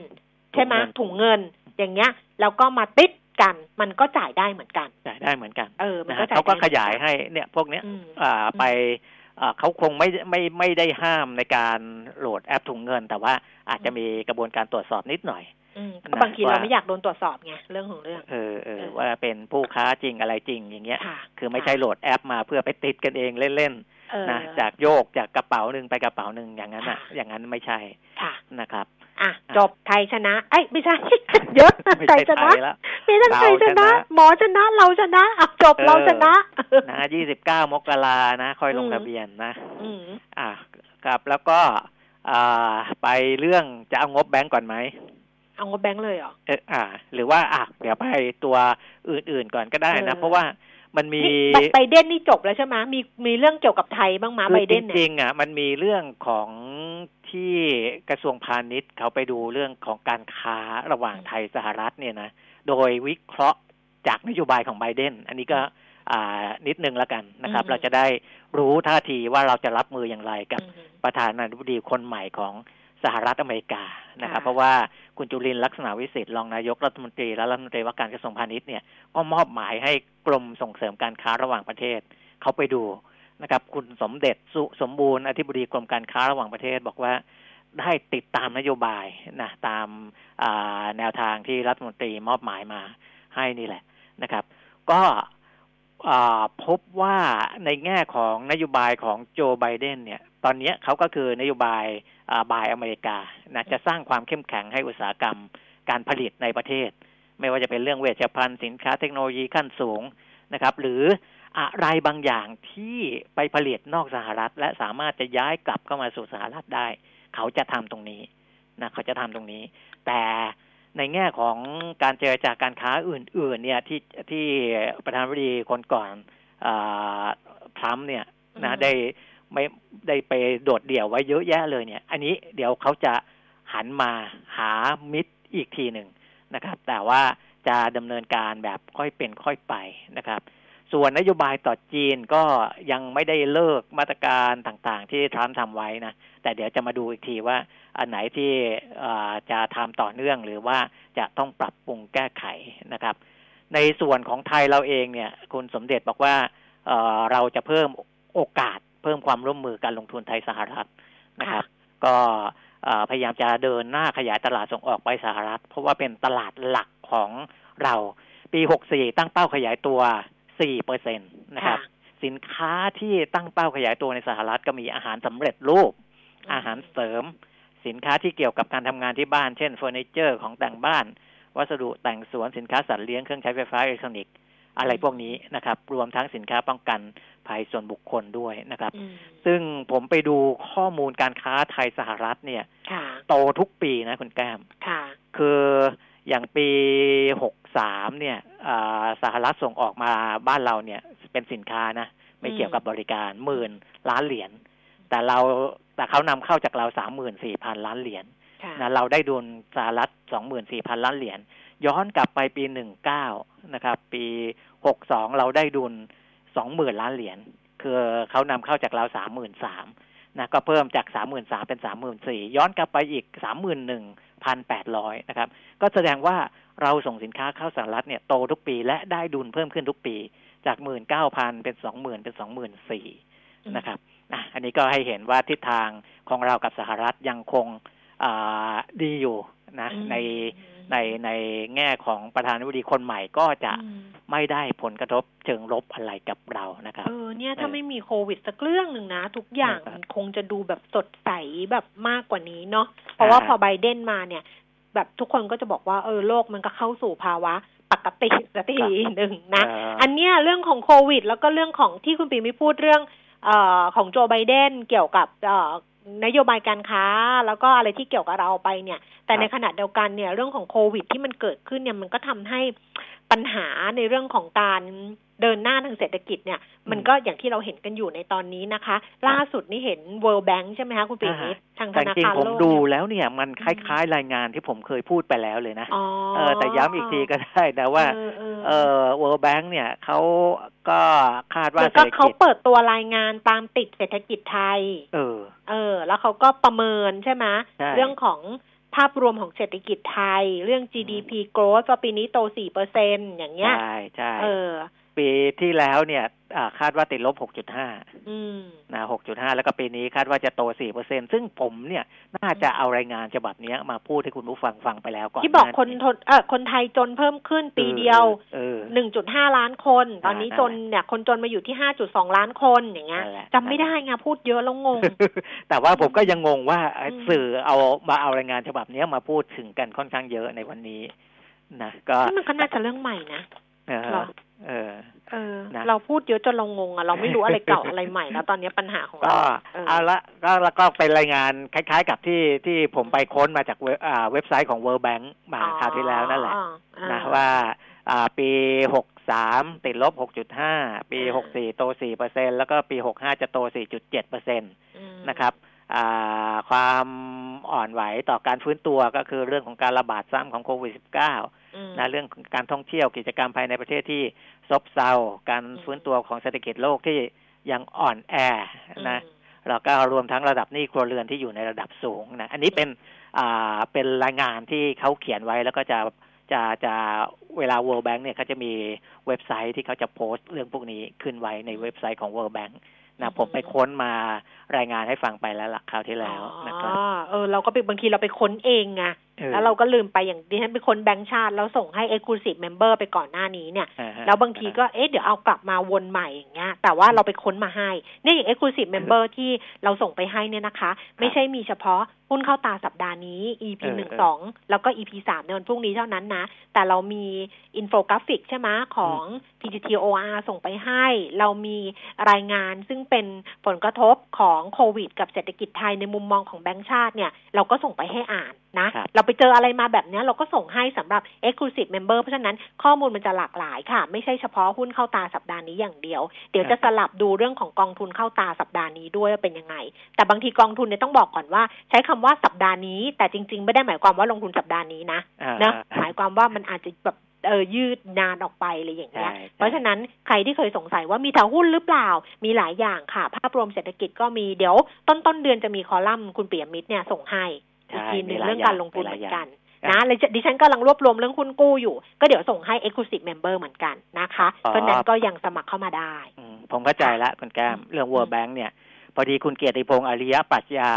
ใช่ไหมถุงเงินอย่างเงี้ยแล้วก็มาติดกันมันก็จ่ายได้เหมือนกันจ่ายได้เหมือนกันเออเขาก็ขยายให้เนี่ยพวกเนี้ยไปเขาคงไม่ไม่ไม่ได้ห้ามในการโหลดแอปถุงเงินแต่ว่าอาจจะมีกระบวนการตรวจสอบนิดหน่อยบางทีเราไม่อยากโดนตรวจสอบไงเรื่องของเรื่องเออเออว่าเป็นผู้ค้าจริงอะไรจริงอย่างเงี้ยคือไม่ใช่โหลดแอปมาเพื่อไปติดกันเองเล่นๆนะจากโยกจากกระเป๋านึงไปกระเป๋านึงอย่างนั้นอ่ะอย่างนั้นไม่ใช่นะครับอ่ะจบไทยชนะเอ้ยไม่ใช่เยอะไทยชนะไม่ใช่ไทยชนะหมอชนะเราชนะอ่ะจบเราชนะนะยี่สิบเก้ามกรานะค่อยลงทะเบียนนะอ่ะครับแล้วก็อ่าไปเรื่องจะเอางบแบงก์ก่อนไหมเอางบแบงก์เลยเหรอเอออ่าหรือว่าอ่ะเดี๋ยวไปตัวอื่นๆก่อนก็ได้นะเพราะว่ามันมีไบเดนนี่จบแล้วใช่ไหมมีมีเรื่องเกี่ยวกับไทยบ้างมั้ยไบเดนเนี่ยจริงๆอ่ะมันมีเรื่องของที่กระทรวงพาณิชย์เขาไปดูเรื่องของการค้าระหว่างไทยสหรัฐเนี่ยนะโดยวิเคราะห์จากนโยบายของไบเดนอันนี้ก็อ่านิดนึงละกันนะครับเราจะได้รู้ท่าทีว่าเราจะรับมืออย่างไรกับประธานาธิบดีคนใหม่ของสหรัฐอเมริกานะครับเพราะว่าคุณจุลินทร์ลักษณะวิสิทธิ์รองนายกรัฐมนตรีและรัฐมนตรีว่าการกระทรวงพาณิชย์เนี่ยก็มอบหมายให้กรมส่งเสริมการค้าระหว่างประเทศเขาไปดูนะครับคุณสมเด็จสุสมบูรณ์อธิบดีกรมการค้าระหว่างประเทศบอกว่าได้ติดตามนโยบายนะตามแนวทางที่รัฐมนตรีมอบหมายมาให้นี่แหละนะครับก็พบว่าในแง่ของนโยบายของโจไบเดนเนี่ยตอนนี้เขาก็คือนโยบายบายอเมริกานะจะสร้างความเข้มแข็งให้อุตสาหกรรมการผลิตในประเทศไม่ว่าจะเป็นเรื่องเวชภัณฑ์สินค้าเทคโนโลยีขั้นสูงนะครับหรือ อะไรบางอย่างที่ไปผลิตนอกสหรัฐและสามารถจะย้ายกลับเข้ามาสู่สหรัฐได้เขาจะทำตรงนี้นะเขาจะทำตรงนี้แต่ในแง่ของการเจรจาการค้าอื่นๆเนี่ยที่ที่ประธานาธิบดีคนก่อนอ่าทรัมป์เนี่ยนะได้ไม่ได้ไปโดดเดี่ยวไว้เยอะแยะเลยเนี่ยอันนี้เดี๋ยวเขาจะหันมาหามิตรอีกทีหนึ่งนะครับแต่ว่าจะดำเนินการแบบค่อยเป็นค่อยไปนะครับส่วนนโยบายต่อจีนก็ยังไม่ได้เลิกมาตรการต่างๆที่ทรัมป์ทำไว้นะแต่เดี๋ยวจะมาดูอีกทีว่าอันไหนที่จะทำต่อเนื่องหรือว่าจะต้องปรับปรุงแก้ไขนะครับในส่วนของไทยเราเองเนี่ยคุณสมเด็จบอกว่าเราจะเพิ่มโอกาสเพิ่มความร่วมมือการลงทุนไทยสหรัฐนะครับก็พยายามจะเดินหน้าขยายตลาดส่งออกไปสหรัฐเพราะว่าเป็นตลาดหลักของเราปีหกสี่ตั้งเป้าขยายตัว สี่เปอร์เซ็นต์ นะครับสินค้าที่ตั้งเป้าขยายตัวในสหรัฐก็มีอาหารสำเร็จรูปอาหารเสริมสินค้าที่เกี่ยวกับการทำงานที่บ้านเช่นเฟอร์นิเจอร์ของแต่งบ้านวัสดุแต่งสวนสินค้าสัตว์เลี้ยงเครื่องใช้ไฟฟ้าอิเล็กทรอนิกส์อะไรพวกนี้นะครับรวมทั้งสินค้าป้องกันภัยส่วนบุคคลด้วยนะครับซึ่งผมไปดูข้อมูลการค้าไทยสหรัฐเนี่ยโตทุกปีนะคุณแก้มคืออย่างปีหกสามเนี่ยสหรัฐส่งออกมาบ้านเราเนี่ยเป็นสินค้านะไม่เกี่ยวกับบริการหมื่นล้านเหรียญแต่เราแต่เขานำเข้าจากเรา สามหมื่นสี่พัน ล้านเหรียญนะเราได้ดุลสหรัฐ สองหมื่นสี่พัน ล้านเหรียญย้อนกลับไปปีสิบเก้านะครับปีหกสองเราได้ดุล สองหมื่น ล้านเหรียญคือเขานำเข้าจากเรา สามหมื่นสามพัน นะก็เพิ่มจาก สามหมื่นสามพัน เป็น สามหมื่นสี่พัน ย้อนกลับไปอีก สามหมื่นหนึ่งพันแปดร้อย นะครับก็แสดงว่าเราส่งสินค้าเข้าสหรัฐเนี่ยโตทุกปีและได้ดุลเพิ่มขึ้นทุกปีจาก หนึ่งหมื่นเก้าพัน เป็น สองหมื่น เป็น สองหมื่นสี่พัน นะครับอันนี้ก็ให้เห็นว่าทิศทางของเรากับสหรัฐยังคงดีอยู่นะในในในแง่ของประธานาธิบดีคนใหม่ก็จะไม่ได้ผลกระทบเชิงลบอะไรกับเรานะครับเออเนี่ยถ้าไม่มีโควิดสักเรื่องหนึ่งนะทุกอย่างคงจะดูแบบสดใสแบบมากกว่านี้เนาะเพราะว่าพอไบเดนมาเนี่ยแบบทุกคนก็จะบอกว่าเออโลกมันก็เข้าสู่ภาวะปกติสักทีหนึ่งนะอันเนี้ยเรื่องของโควิดแล้วก็เรื่องของที่คุณปิ่มไม่พูดเรื่องเอ่อของโจไบเดนเกี่ยวกับเอ่อนโยบายการค้าแล้วก็อะไรที่เกี่ยวกับเราไปเนี่ยแต่ในขณะเดียวกันเนี่ยเรื่องของโควิดที่มันเกิดขึ้นเนี่ยมันก็ทำให้ปัญหาในเรื่องของการเดินหน้าทางเศรษฐกิจเนี่ยมันก็อย่างที่เราเห็นกันอยู่ในตอนนี้นะคะล่าสุดนี่เห็น World Bank ใช่ไหมคะคุณปีนิดทางธนาคารโลกผมดูแล้วเนี่ยมันคล้ายๆรายงานที่ผมเคยพูดไปแล้วเลยนะเออแต่ย้ำอีกทีก็ได้นะว่าเออ World Bank เนี่ยเขาก็คาดว่าเศรษฐกิจก็เขาเปิดตัวรายงานตามติดเศรษฐกิจไทยเออเออแล้วเขาก็ประเมินใช่ไหมเรื่องของภาพรวมของเศรษฐกิจไทยเรื่อง จี ดี พี growth ว่าปีนี้โต สี่เปอร์เซ็นต์ อย่างเงี้ยใช่ใช่เออปีที่แล้วเนี่ยคาดว่าติดลบ หกจุดห้า อืมนะ หกจุดห้า แล้วก็ปีนี้คาดว่าจะโต สี่เปอร์เซ็นต์ ซึ่งผมเนี่ยน่าจะเอารายงานฉบับนี้มาพูดให้คุณผู้ฟังฟังไปแล้วก่อนที่บอกคนเอ่อคนไทยจนเพิ่มขึ้นปีเดียว หนึ่งจุดห้า ล้านคนตอนนี้จนเนี่ยคนจนมาอยู่ที่ ห้าจุดสอง ล้านคนอย่างเงี้ยจำไม่ได้ไงพูดเยอะแล้วงง แต่ว่าผมก็ยังงงว่าสื่อเอามาเอารายงานฉบับนี้มาพูดถึงกันค่อนข้างเยอะในวันนี้นะก็มันก็น่าจะเรื่องใหม่นะเออเออเออนะเราพูดเยอะจนเรางงอ่ะเราไม่รู้อะไรเก่า อะไรใหม่แล้วตอนนี้ปัญหาของเราก็เอาละก็แล้วก็เป็นรายงานคล้ายๆกับที่ที่ผมไปค้นมาจากเว็บไซต์ของ World Bank มาคราวที่แล้วนั่นแหละนะว่าอ่าปีหกสามติดลบ หกจุดห้า ปีหกสี่โต สี่เปอร์เซ็นต์ แล้วก็ปีหกห้าจะโต สี่จุดเจ็ดเปอร์เซ็นต์ นะครับอ่าความอ่อนไหวต่อการฟื้นตัวก็คือเรื่องของการระบาดซ้ำของโควิด สิบเก้า นะเรื่องการท่องเที่ยวกิจกรรมภายในประเทศที่ซบเซาการฟื้นตัวของเศรษฐกิจโลกที่ยังอ่อนแอนะแล้วก็รวมทั้งระดับหนี้ครัวเรือนที่อยู่ในระดับสูงนะอันนี้เป็นอ่าเป็นรายงานที่เขาเขียนไว้แล้วก็จะจะจะเวลา World Bank เนี่ยเขาจะมีเว็บไซต์ที่เขาจะโพสต์เรื่องพวกนี้ขึ้นไว้ในเว็บไซต์ของ World Bankนะผมไปค้นมารายงานให้ฟังไปแล้วล่ะคราวที่แล้วนะครับอ๋อเออเราก็บางทีเราไปค้นเองไง แล้วเราก็ลืมไปอย่างดิฉันเป็นคนแบงค์ชาติเราส่งให้ Exclusive Member ไปก่อนหน้านี้เนี่ยแล้วบางทีก็เอ๊ะเดี๋ยวเอากลับมาวนใหม่อย่างเงี้ยแต่ว่าเราไปค้นมาให้นี่อย่าง Exclusive Member ที่เราส่งไปให้เนี่ยนะคะไม่ใช่มีเฉพาะหุ้นเข้าตาสัปดาห์นี้ อี พี หนึ่ง สอง แล้วก็ อี พี สามในวันพรุ่งนี้เท่านั้นนะแต่เรามีอินโฟกราฟิกใช่ไหมของ พี ที ที โอ อาร์ ส่งไปให้เรามีรายงานซึ่งเป็นผลกระทบของโควิดกับเศรษฐกิจไทยในมุมมองของแบงค์ชาติเนี่ยเราก็ส่งไปให้อ่านนะเราไปเจออะไรมาแบบนี้เราก็ส่งให้สำหรับ Exclusive Member เพราะฉะนั้นข้อมูลมันจะหลากหลายค่ะไม่ใช่เฉพาะหุ้นเข้าตาสัปดาห์นี้อย่างเดียวเดี๋ยวจะสลับดูเรื่องของกองทุนเข้าตาสัปดาห์นี้ด้วยว่าเป็นยังไงแต่บางทีกองทุนเนี่ยต้องบอกก่อนว่าใช้คำว่าสัปดาห์นี้แต่จริงๆไม่ได้หมายความว่าลงทุนสัปดาห์นี้นะนะหมายความว่ามันอาจจะแบบเออยืดนานออกไปอะไรอย่างเงี้ยเพราะฉะนั้นใครที่เคยสงสัยว่ามีแต่หุ้นหรือเปล่ามีหลายอย่างค่ะภาพรวมเศรษฐกิจก็มีเดี๋ยวต้นต้นเดือนจะมีคอลัมน์คุณปิยมิตรเนี่ยส่งให้อีกทีนึงเรื่องการลงทุนเหมือนกันนะเลยดิฉันกำลังรวบรวมเรื่องหุ้นกู้อยู่ก็เดี๋ยวส่งให้ Exclusive Member เหมือนกันนะคะเพราะนั้นก็ยังสมัครเข้ามาได้ผมเข้าใจละคุณแก้มเรื่อง World Bank เนี่ยพอดีคุณเกียรติพงษ์อริยปรัชญา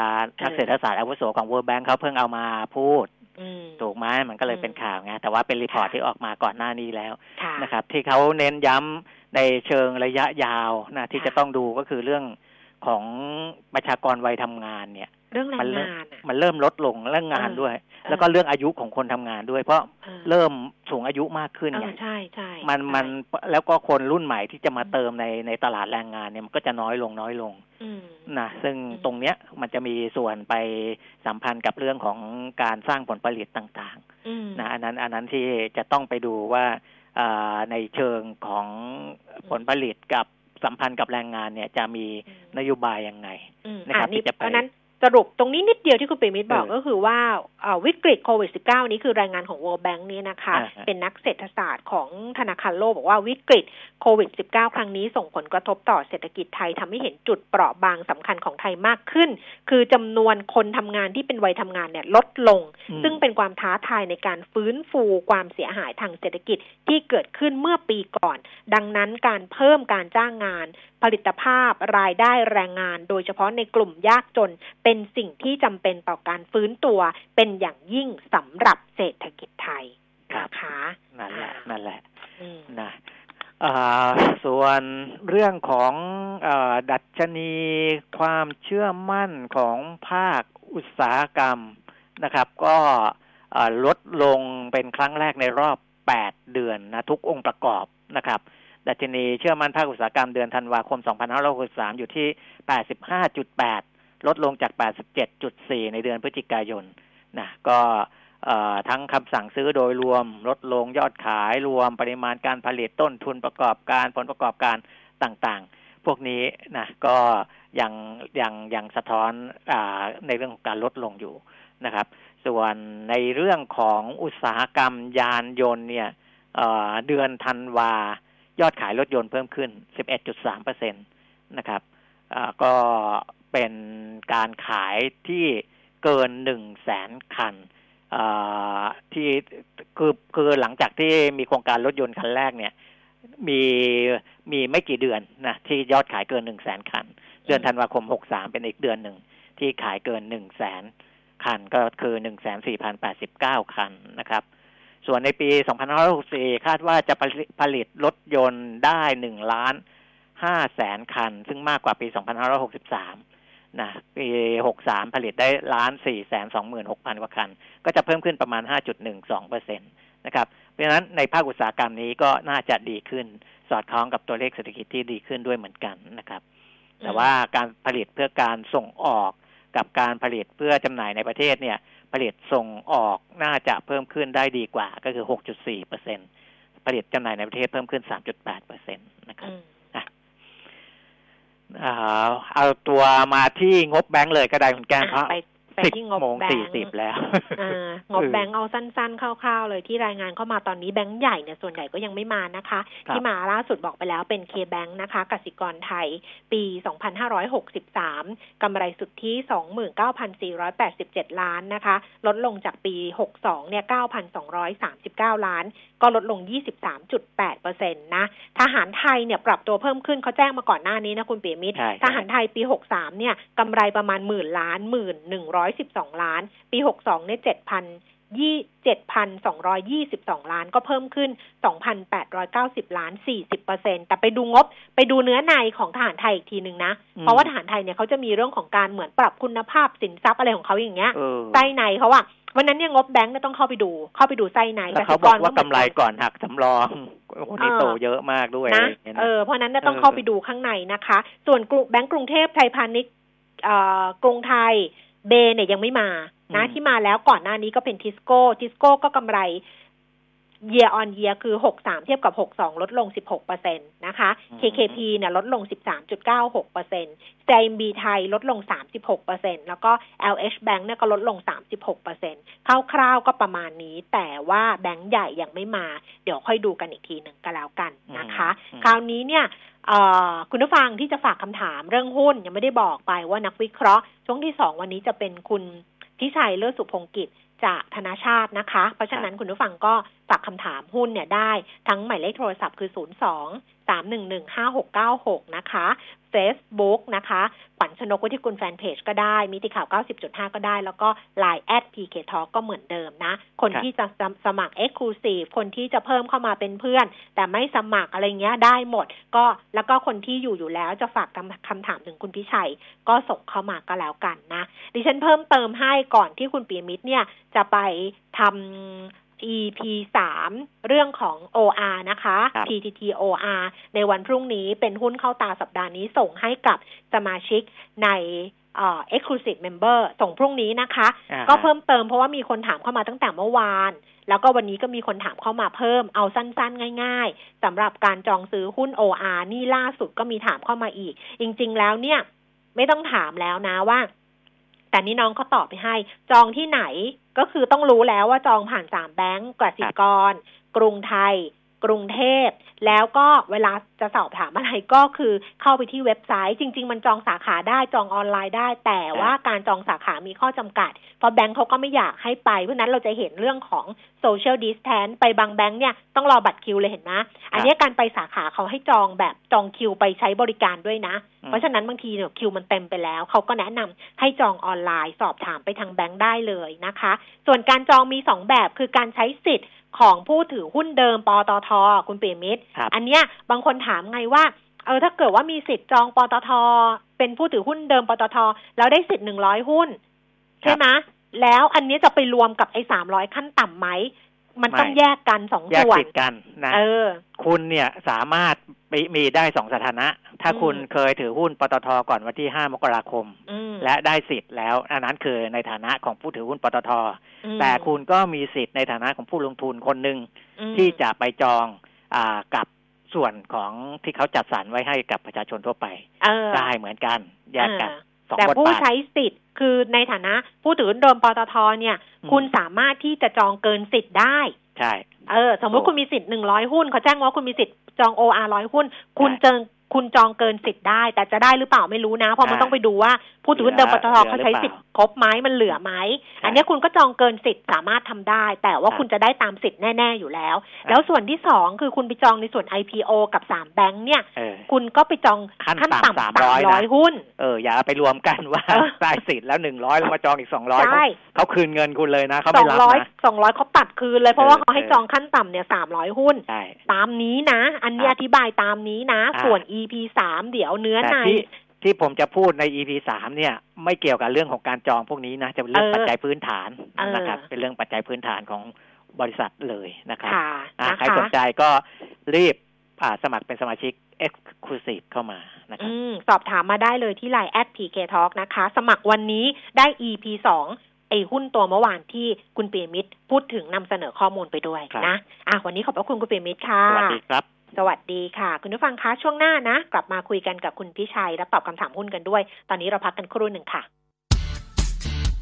นักเศรษฐศาสตร์อาวุโสของ World Bank เขาเพิ่งเอามาพูดถูกไหมมันก็เลยเป็นข่าวไงแต่ว่าเป็นรีพอร์ตที่ออกมาก่อนหน้านี้แล้วนะครับที่เขาเน้นย้ำในเชิงระยะยาวนะที่จะต้องดูก็คือเรื่องของประชากรวัยทำงานเนี่ยเรื่องแรงงานมันเริ่มลดลงเรื่องงานด้วยแล้วก็เรื่องอายุของคนทำงานด้วยเพราะเริ่มสูงอายุมากขึ้นไงใช่ใช่มันมันแล้วก็คนรุ่นใหม่ที่จะมาเติมในในตลาดแรงงานเนี่ยมันก็จะน้อยลงน้อยลงนะซึ่งตรงเนี้ยมันจะมีส่วนไปสัมพันธ์กับเรื่องของการสร้างผลผลิตต่างๆนะอันนั้นอันนั้นที่จะต้องไปดูว่าในเชิงของผลผลิตกับสัมพันธ์กับแรงงานเนี่ยจะมีนโยบายยังไงนะครับที่จะไปสรุปตรงนี้นิดเดียวที่คุณปิยมิตรบอกก็คือว่าวิกฤตโควิด สิบเก้า นี้คือรายงานของ World Bank นี่นะคะเป็นนักเศรษฐศาสตร์ของธนาคารโลกบอกว่าวิกฤตโควิด สิบเก้า ครั้งนี้ส่งผลกระทบต่อเศรษฐกิจไทยทำให้เห็นจุดเปราะบางสำคัญของไทยมากขึ้นคือจำนวนคนทำงานที่เป็นวัยทำงานเนี่ยลดลงซึ่งเป็นความท้าทายในการฟื้นฟูความเสียหายทางเศรษฐกิจที่เกิดขึ้นเมื่อปีก่อนดังนั้นการเพิ่มการจ้างงานผลิตภาพรายได้แรงงานโดยเฉพาะในกลุ่มยากจนเป็นสิ่งที่จำเป็นต่อการฟื้นตัวเป็นอย่างยิ่งสำหรับเศรษฐกิจไทยนะคะนั่นแหละนั่นแหละนะส่วนเรื่องของดัชนีความเชื่อมั่นของภาคอุตสาหกรรมนะครับก็ลดลงเป็นครั้งแรกในรอบแปดเดือนนะทุกองค์ประกอบนะครับดัชนีเชื่อมั่นภาคอุตสาหกรรมเดือนธันวาคม สองพันห้าร้อยหกสิบสาม อยู่ที่ แปดสิบห้าจุดแปด ลดลงจาก แปดสิบเจ็ดจุดสี่ ในเดือนพฤศจิกายนนะก็ทั้งคำสั่งซื้อโดยรวมลดลงยอดขายรวมปริมาณการผลิตต้นทุนประกอบการผลประกอบการต่างๆพวกนี้นะก็ยังยังยังสะท้อนในเรื่องของการลดลงอยู่นะครับส่วนในเรื่องของอุตสาหกรรมยานยนต์เนี่ยเดือนธันวายอดขายรถยนต์เพิ่มขึ้น สิบเอ็ดจุดสามเปอร์เซ็นต์ นะครับก็เป็นการขายที่เกิน หนึ่งแสน คันที่คือคือหลังจากที่มีโครงการรถยนต์คันแรกเนี่ยมีมีไม่กี่เดือนนะที่ยอดขายเกิน หนึ่งแสน คันเดือนธันวาคม หกสิบสาม เป็นอีกเดือนหนึ่งที่ขายเกิน หนึ่งแสน คันก็คือ หนึ่งแสนสี่พันแปดสิบเก้า คันนะครับส่วนในปี สองพันห้าร้อยหกสิบสี่ คาดว่าจะผลิตรถยนต์ได้ หนึ่งล้านห้าแสน คันซึ่งมากกว่าปี สองพันห้าร้อยหกสิบสาม นะปี หกสิบสาม ผลิตได้ หนึ่งล้านสี่แสนสองหมื่นหกพัน กว่าคันก็จะเพิ่มขึ้นประมาณ ห้าจุดหนึ่งสองเปอร์เซ็นต์ นะครับเพราะฉะนั้นในภาคอุตสาหกรรมนี้ก็น่าจะดีขึ้นสอดคล้องกับตัวเลขเศรษฐกิจที่ดีขึ้นด้วยเหมือนกันนะครับแต่ว่าการผลิตเพื่อการส่งออกกับการผลิตเพื่อจำหน่ายในประเทศเนี่ยผลิตส่งออกน่าจะเพิ่มขึ้นได้ดีกว่าก็คือ หกจุดสี่เปอร์เซ็นต์ ผลิตจำหน่ายในประเทศเพิ่มขึ้น สามจุดแปดเปอร์เซ็นต์ นะครับอ่ะเอาตัวมาที่งบแบงค์เลยก็ได้คุณแก้มครับสิบโมงสี่สิบแล้วงบแบงค์เอาสั้นๆคร่าวๆเลยที่รายงานเข้ามาตอนนี้แบงค์ใหญ่เนี่ยส่วนใหญ่ก็ยังไม่มานะคะที่มาล่าสุดบอกไปแล้วเป็น K Bank นะคะกสิกรไทยปี สองพันห้าร้อยหกสิบสาม กำไรสุทธิ สองหมื่นเก้าพันสี่ร้อยแปดสิบเจ็ด ล้านนะคะลดลงจากปีหกสิบสองเนี่ย เก้าพันสองร้อยสามสิบเก้า ล้านก็ลดลง ยี่สิบสามจุดแปดเปอร์เซ็นต์ นะทหารไทยเนี่ยปรับตัวเพิ่มขึ้นเขาแจ้งมาก่อนหน้านี้นะคุณปิยมิตรทหารไทยปีหกสิบสามเนี่ยกำไรประมาณหมื่นล้านหมื่นหนึ่งร้อยสิบสองล้านปีหกสิบสองเนี่ย เจ็ดพัน เจ็ดพันสองร้อยยี่สิบสอง ล้านก็เพิ่มขึ้น สองพันแปดร้อยเก้าสิบ ล้าน สี่สิบเปอร์เซ็นต์ แต่ไปดูงบไปดูเนื้อในของทหารไทยอีกทีนึงนะเพราะว่าทหารไทยเนี่ยเขาจะมีเรื่องของการเหมือนปรับคุณภาพสินทรัพย์อะไรของเขาอย่างเงี้ยไส้ในเขาอะวันนั้นเนี่ยงบแบงค์ต้องเข้าไปดูเข้าไปดูไส้ในแต่เขาบอกว่ากำไรก่อนหักสำรองคนนี้โตเยอะมากด้วยนะเออเพราะนั้นต้องเข้าไปดูข้างในนะคะส่วนแบงค์กรุงเทพไทยพาณิชย์กรุงไทยเบเนี่ยยังไม่มานะที่มาแล้วก่อนหน้านี้ก็เป็นทิสโก้ทิสโก้ก็กำไร year on year คือหกสิบสามเทียบกับหกสิบสองลดลง สิบหกเปอร์เซ็นต์ นะคะ เค เค พี เนี่ยลดลง สิบสามจุดเก้าหกเปอร์เซ็นต์ เจ เอ็ม บี ไทยลดลง สามสิบหกเปอร์เซ็นต์ แล้วก็ แอล เอช Bank เนี่ยก็ลดลง สามสิบหกเปอร์เซ็นต์ คร่าวๆก็ประมาณนี้แต่ว่าแบงค์ใหญ่ยังไม่มาเดี๋ยวค่อยดูกันอีกทีหนึ่งก็แล้วกันนะคะคราวนี้เนี่ยคุณผู้ฟังที่จะฝากคำถามเรื่องหุ้นยังไม่ได้บอกไปว่านักวิเคราะห์ช่วงที่สองวันนี้จะเป็นคุณทิชัยเลิศสุพงศ์กิจจากธนาชาตินะคะเพราะฉะนั้นคุณผู้ฟังก็ฝากคำถามหุ้นเนี่ยได้ทั้งหมายเลขโทรศัพท์คือศูนย์สอง สามหนึ่งหนึ่ง ห้าหกเก้าหกนะคะ Facebook นะคะขวัญชนกวิทยกุลแฟนเพจก็ได้มิติข่าว เก้าสิบจุดห้า ก็ได้แล้วก็ ไลน์ แอท พี เค Talk ก็เหมือนเดิมนะคนที่จะสมัคร Exclusive คนที่จะเพิ่มเข้ามาเป็นเพื่อนแต่ไม่สมัครอะไรเงี้ยได้หมดก็แล้วก็คนที่อยู่อยู่แล้วจะฝากคำถามถึงคุณพิชัยก็ส่งเข้ามาก็แล้วกันนะดิฉันเพิ่มเติมให้ก่อนที่คุณปิยมิตรเนี่ยจะไปทำอี พี สาม เรื่องของ โอ อาร์ นะคะ พี ที ที โอ อาร์ ในวันพรุ่งนี้เป็นหุ้นเข้าตาสัปดาห์นี้ส่งให้กับสมาชิกในเอ่อ Exclusive Member ส่งพรุ่งนี้นะคะก็เพิ่มเติมเพราะว่ามีคนถามเข้ามาตั้งแต่เมื่อวานแล้วก็วันนี้ก็มีคนถามเข้ามาเพิ่มเอาสั้นๆง่ายๆสำหรับการจองซื้อหุ้น โอ อาร์ นี่ล่าสุดก็มีถามเข้ามาอีกจริงๆแล้วเนี่ยไม่ต้องถามแล้วนะว่าแต่นี่น้องเขาตอบไปให้จองที่ไหนก็คือต้องรู้แล้วว่าจองผ่านสามแบงก์กสิกรกรุงไทยกรุงเทพแล้วก็เวลาจะสอบถามอะไรก็คือเข้าไปที่เว็บไซต์จริงๆมันจองสาขาได้จองออนไลน์ได้แต่ว่าการจองสาขามีข้อจำกัดเพราะแบงก์เขาก็ไม่อยากให้ไปเพราะนั้นเราจะเห็นเรื่องของโซเชียลดิสแทนซ์ไปบางแบงก์เนี่ยต้องรอบัตรคิวเลยเห็นไหมอันนี้การไปสาขาเขาให้จองแบบจองคิวไปใช้บริการด้วยนะเพราะฉะนั้นบางทีเนี่ยคิวมันเต็มไปแล้วเขาก็แนะนำให้จองออนไลน์สอบถามไปทางแบงก์ได้เลยนะคะส่วนการจองมีสองแบบคือการใช้สิทธิ์ของผู้ถือหุ้นเดิมปตท.คุณปิยมิตรอันเนี้ยบางคนถามไงว่าเออถ้าเกิดว่ามีสิทธิ์จองปตท.เป็นผู้ถือหุ้นเดิมปตท.แล้วได้สิทธิ์หนึ่งร้อยหุ้นใช่ไหมแล้วอันนี้จะไปรวมกับไอ้สามร้อยขั้นต่ำไหมมันต้องแยกกันสองส่วนแยกติดกันนะเออคุณเนี่ยสามารถมีได้สองสถานะถ้าคุณเคยถือหุ้นปตทก่อนวันที่ห้ามกราคมและได้สิทธิ์แล้วอันนั้นคือในฐานะของผู้ถือหุ้นปตทแต่คุณก็มีสิทธิ์ในฐานะของผู้ลงทุนคนหนึ่งที่จะไปจองอ่ากับส่วนของที่เขาจัดสรรไว้ให้กับประชาชนทั่วไปได้เหมือนกันแยกกันแต่ผู้ใช้สิทธิ์คือในฐานะผู้ถือหุ้นเดิมปตทเนี่ยคุณสามารถที่จะจองเกินสิทธิ์ได้ใช่เออสมมติคุณมีสิทธิ์หนึ่งร้อยหุ้นเขาแจ้งว่าคุณมีสิทธิ์จอง โอ อาร์ หนึ่งร้อยหุ้นคุณเจอคุณจองเกินสิทธิ์ได้แต่จะได้หรือเปล่าไม่รู้นะเพราะมันต้องไปดูว่าผู้ถือหุ้นเดิมปตทเขาใช้สิทธิ์ครบไหมมันเหลือไหมอันนี้คุณก็จองเกินสิทธิ์สามารถทำได้แต่ว่าคุณจะได้ตามสิทธิ์แน่ๆอยู่แล้วแล้วส่วนที่สองคือคุณไปจองในส่วน ไอ พี โอ กับสามแบงค์เนี่ยคุณก็ไปจองขั้นต่ำสามร้อยหุ้นเอออย่าไปรวมกันว่าได้สิทธิ์แล้วหนึ่งร้อยแล้วมาจองอีกสองร้อยเขาคืนเงินคุณเลยนะเขาไม่รับนะสองร้อยเขาตัดคืนเลยเพราะว่าเขาให้จองขั้นต่ำเนี่ยสามร้อยหุ้นตามนี้นะอันนี้อธิบายตามนี้นะส่วน อี พี สามเดี๋ยวเนื้อในที่ผมจะพูดใน อี พี สามเนี่ยไม่เกี่ยวกับเรื่องของการจองพวกนี้นะจะเป็นเรื่องปัจจัยพื้นฐานนะครับเป็นเรื่องปัจจัยพื้นฐานของบริษัทเลยนะครับใครสนใจก็รีบสมัครเป็นสมาชิก Exclusive เข้ามานะครับสอบถามมาได้เลยที่ ไลน์ แอท พี เค Talk นะคะสมัครวันนี้ได้ อี พี สองไอ้หุ้นตัวเมื่อวานที่คุณปิยมิตรพูดถึงนำเสนอข้อมูลไปด้วยนะอ่ะวันนี้ขอบพระคุณคุณปิยมิตรค่ะสวัสดีครับสวัสดีค่ะคุณผู้ฟังคะช่วงหน้านะกลับมาคุยกันกับคุณพิชัยและตอบคำถามหุ้นกันด้วยตอนนี้เราพักกันครู่หนึ่งค่ะ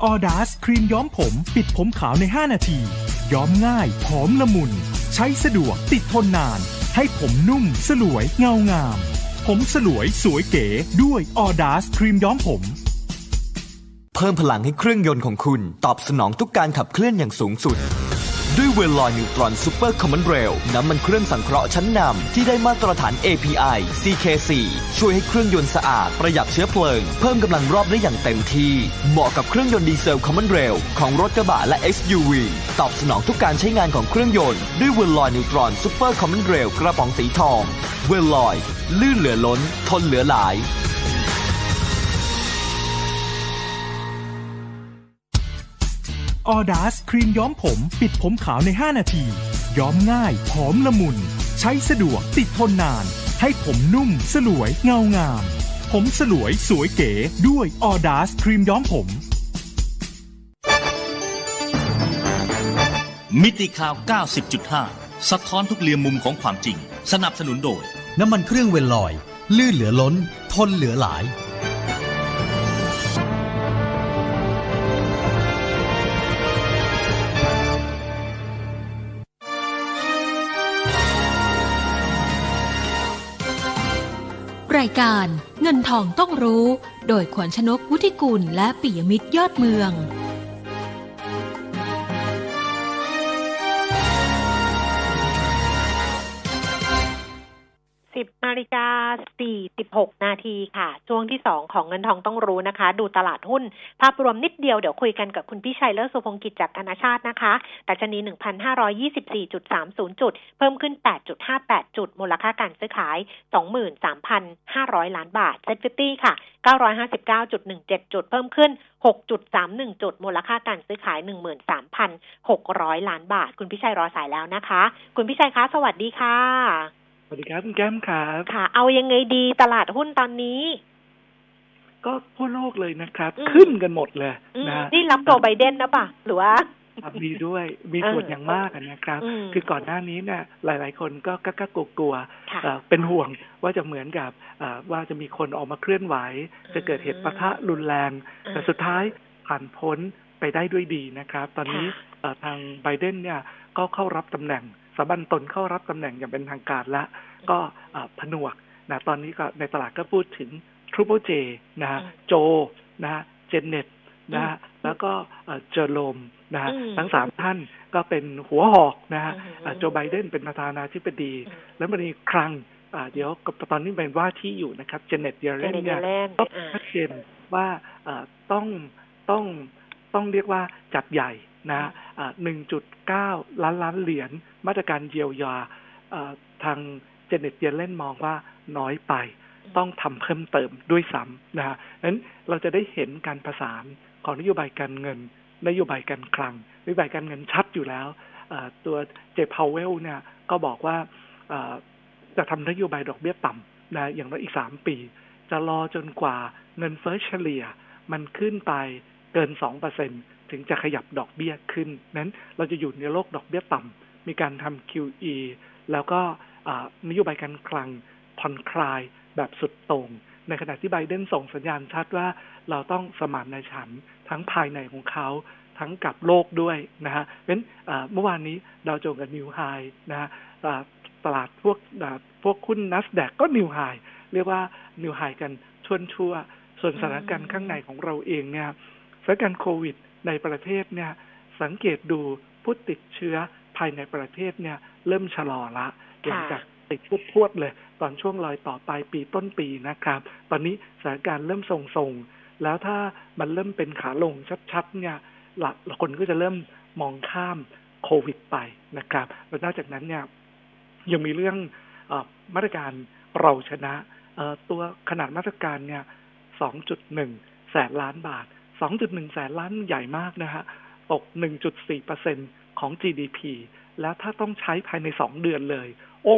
ออดาสครีมย้อมผมปิดผมขาวในห้านาทีย้อมง่ายหอมละมุนใช้สะดวกติดทนนานให้ผมนุ่มสลวยเงางามผมสลวยสวยเก๋ด้วยออดาสครีมย้อมผมเพิ่มพลังให้เครื่องยนต์ของคุณตอบสนองทุกการขับเคลื่อนอย่างสูงสุด ด้วยเวลลอยนิวตรอนซูเปอร์คอมมอนเรลน้ำมันเครื่องสังเคราะห์ชั้นนำที่ได้มาตรฐาน เอ พี ไอ ซี เค สี่ ช่วยให้เครื่องยนต์สะอาดประหยัดเชื้อเพลิงเพิ่มกำลังรอบได้อย่างเต็มที่เหมาะกับเครื่องยนต์ดีเซลคอมมอนเรลของรถกระบะและ เอส ยู วี ตอบสนองทุกการใช้งานของเครื่องยนต์ด้วยเวลลอยนิวตรอนซูเปอร์คอมมอนเรลกระป๋องสีทองเวลลอยลื่นเหลือล้นทนเหลือหลายออดาสครีมย้อมผมปิดผมขาวในห้านาทีย้อมง่ายหอมละมุนใช้สะดวกติดทนนานให้ผมนุ่มสลวยเงางามผมสลวยสวยเก๋ด้วยออดาสครีมย้อมผมมิติข่าว เก้าสิบจุดห้า สะท้อนทุกเหลี่ยมมุมของความจริงสนับสนุนโดยน้ำมันเครื่องเวลลอยลื่นเหลือล้นทนเหลือหลายรายการเงินทองต้องรู้โดยขวัญชนกวุฒิกุลและปิยมิตรยอดเมืองสิบนาฬิกาสี่สิบหกนาทีค่ะช่วงที่สองของเงินทองต้องรู้นะคะดูตลาดหุ้นภาพรวมนิดเดียวเดี๋ยวคุยกันกับคุณพี่ชัยเลิศสุพงศ์กิจจากธนาชาตินะคะดัชนี หนึ่งพันห้าร้อยยี่สิบสี่จุดสามศูนย์ จุดเพิ่มขึ้น แปดจุดห้าแปด จุดมูลค่าการซื้อขาย สองหมื่นสามพันห้าร้อยล้านบาท เซ็ต ห้าสิบ ค่ะ เก้าร้อยห้าสิบเก้าจุดหนึ่งเจ็ด จุดเพิ่มขึ้น หกจุดสามหนึ่ง จุดมูลค่าการซื้อขาย หนึ่งหมื่นสามพันหกร้อยล้านบาทคุณพี่ชัยรอสายแล้วนะคะคุณพี่ชัยคะสวัสดีค่ะสวัสดีครับคุณแก้มครับค่ะเอายังไงดีตลาดหุ้นตอนนี้ก็ทั่วโลกเลยนะครับขึ้นกันหมดเลยนะนี่รับโจไบเดนนะป่ะหรือว่ามีด้วยมีส่วนอย่างมากนะครับคือก่อนหน้านี้เนี่ยหลายๆคนก็กักๆกลัวๆเป็นห่วงว่าจะเหมือนกับว่าจะมีคนออกมาเคลื่อนไหวจะเกิดเหตุปะทะรุนแรงแต่สุดท้ายผ่านพ้นไปได้ด้วยดีนะครับตอนนี้ทางไบเดนเนี่ยก็เข้ารับตำแหน่งสถาบันตนเข้ารับตำแหน่งอย่างเป็นทางการละก็ผนวกนะตอนนี้ก็ในตลาดก็พูดถึง Triple J นะฮะโจนะฮะเจเน็ตนะฮะแล้วก็เจอโรมนะฮะทั้งสามท่านก็เป็นหัวหอกนะฮะโจไบเดนเป็นประธานาธิบดีแล้วมันมีครั้งเดี๋ยวตอนนี้เป็นว่าที่อยู่นะครับเจเน็ตเยเลนเนี่ยก็ชัดเจนว่าต้องต้องต้องเรียกว่าจัดใหญ่นะฮะ หนึ่งจุดเก้าล้านล้านเหรียญมาตรการเยียวยาทางเจเน็ตเยเลนมองว่าน้อยไปต้องทำเพิ่มเติมด้วยซ้ำนะฮะนั้นเราจะได้เห็นการผสานของนโยบายการเงินนโยบายการคลังนโยบายการเงินชัดอยู่แล้วตัวเจ พาวเวลเนี่ยก็บอกว่าจะทำนโยบายดอกเบี้ยต่ำนะอย่างน้อยอีกสามปีจะรอจนกว่าเงินเฟ้อเฉลี่ยมันขึ้นไปเกิน สองเปอร์เซ็นต์ ถึงจะขยับดอกเบี้ยขึ้นนั้นเราจะอยู่ในโลกดอกเบี้ยต่ำมีการทำ คิว อี แล้วก็นโยบายการคลังผ่อนคลายแบบสุดโต่งในขณะที่ไบเดนส่งสัญญาณชัดว่าเราต้องสมานฉันท์ทั้งภายในของเขาทั้งกับโลกด้วยนะฮะเพราะฉะนั้นเมื่อวานนี้ดาวโจนส์กับนิวไฮนะฮะตลาดพวกพวกหุ้น NASDAQ ก็นิวไฮเรียกว่านิวไฮกันชวนชั่วส่วนสถานการณ์ข้างในของเราเองเนี่ยสถานการณ์โควิดในประเทศเนี่ยสังเกตดูผู้ติดเชื้อภายในประเทศเนี่ยเริ่มชะลอละหลังจากติดพรวดเลยตอนช่วงลอยต่อปลายปีต้นปีนะครับตอนนี้สถานการณ์เริ่มทรงๆแล้วถ้ามันเริ่มเป็นขาลงชัดๆเนี่ยหลักคนก็จะเริ่มมองข้ามโควิดไปนะครับแล้วนอกจากนั้นเนี่ยยังมีเรื่องมาตรการเราชนะตัวขนาดมาตรการเนี่ย สองจุดหนึ่งแสนล้านบาท สองจุดหนึ่งแสนล้านใหญ่มากนะฮะตก หนึ่งจุดสี่เปอร์เซ็นต์ของ จี ดี พี แล้วถ้าต้องใช้ภายในสองเดือนเลยโอ้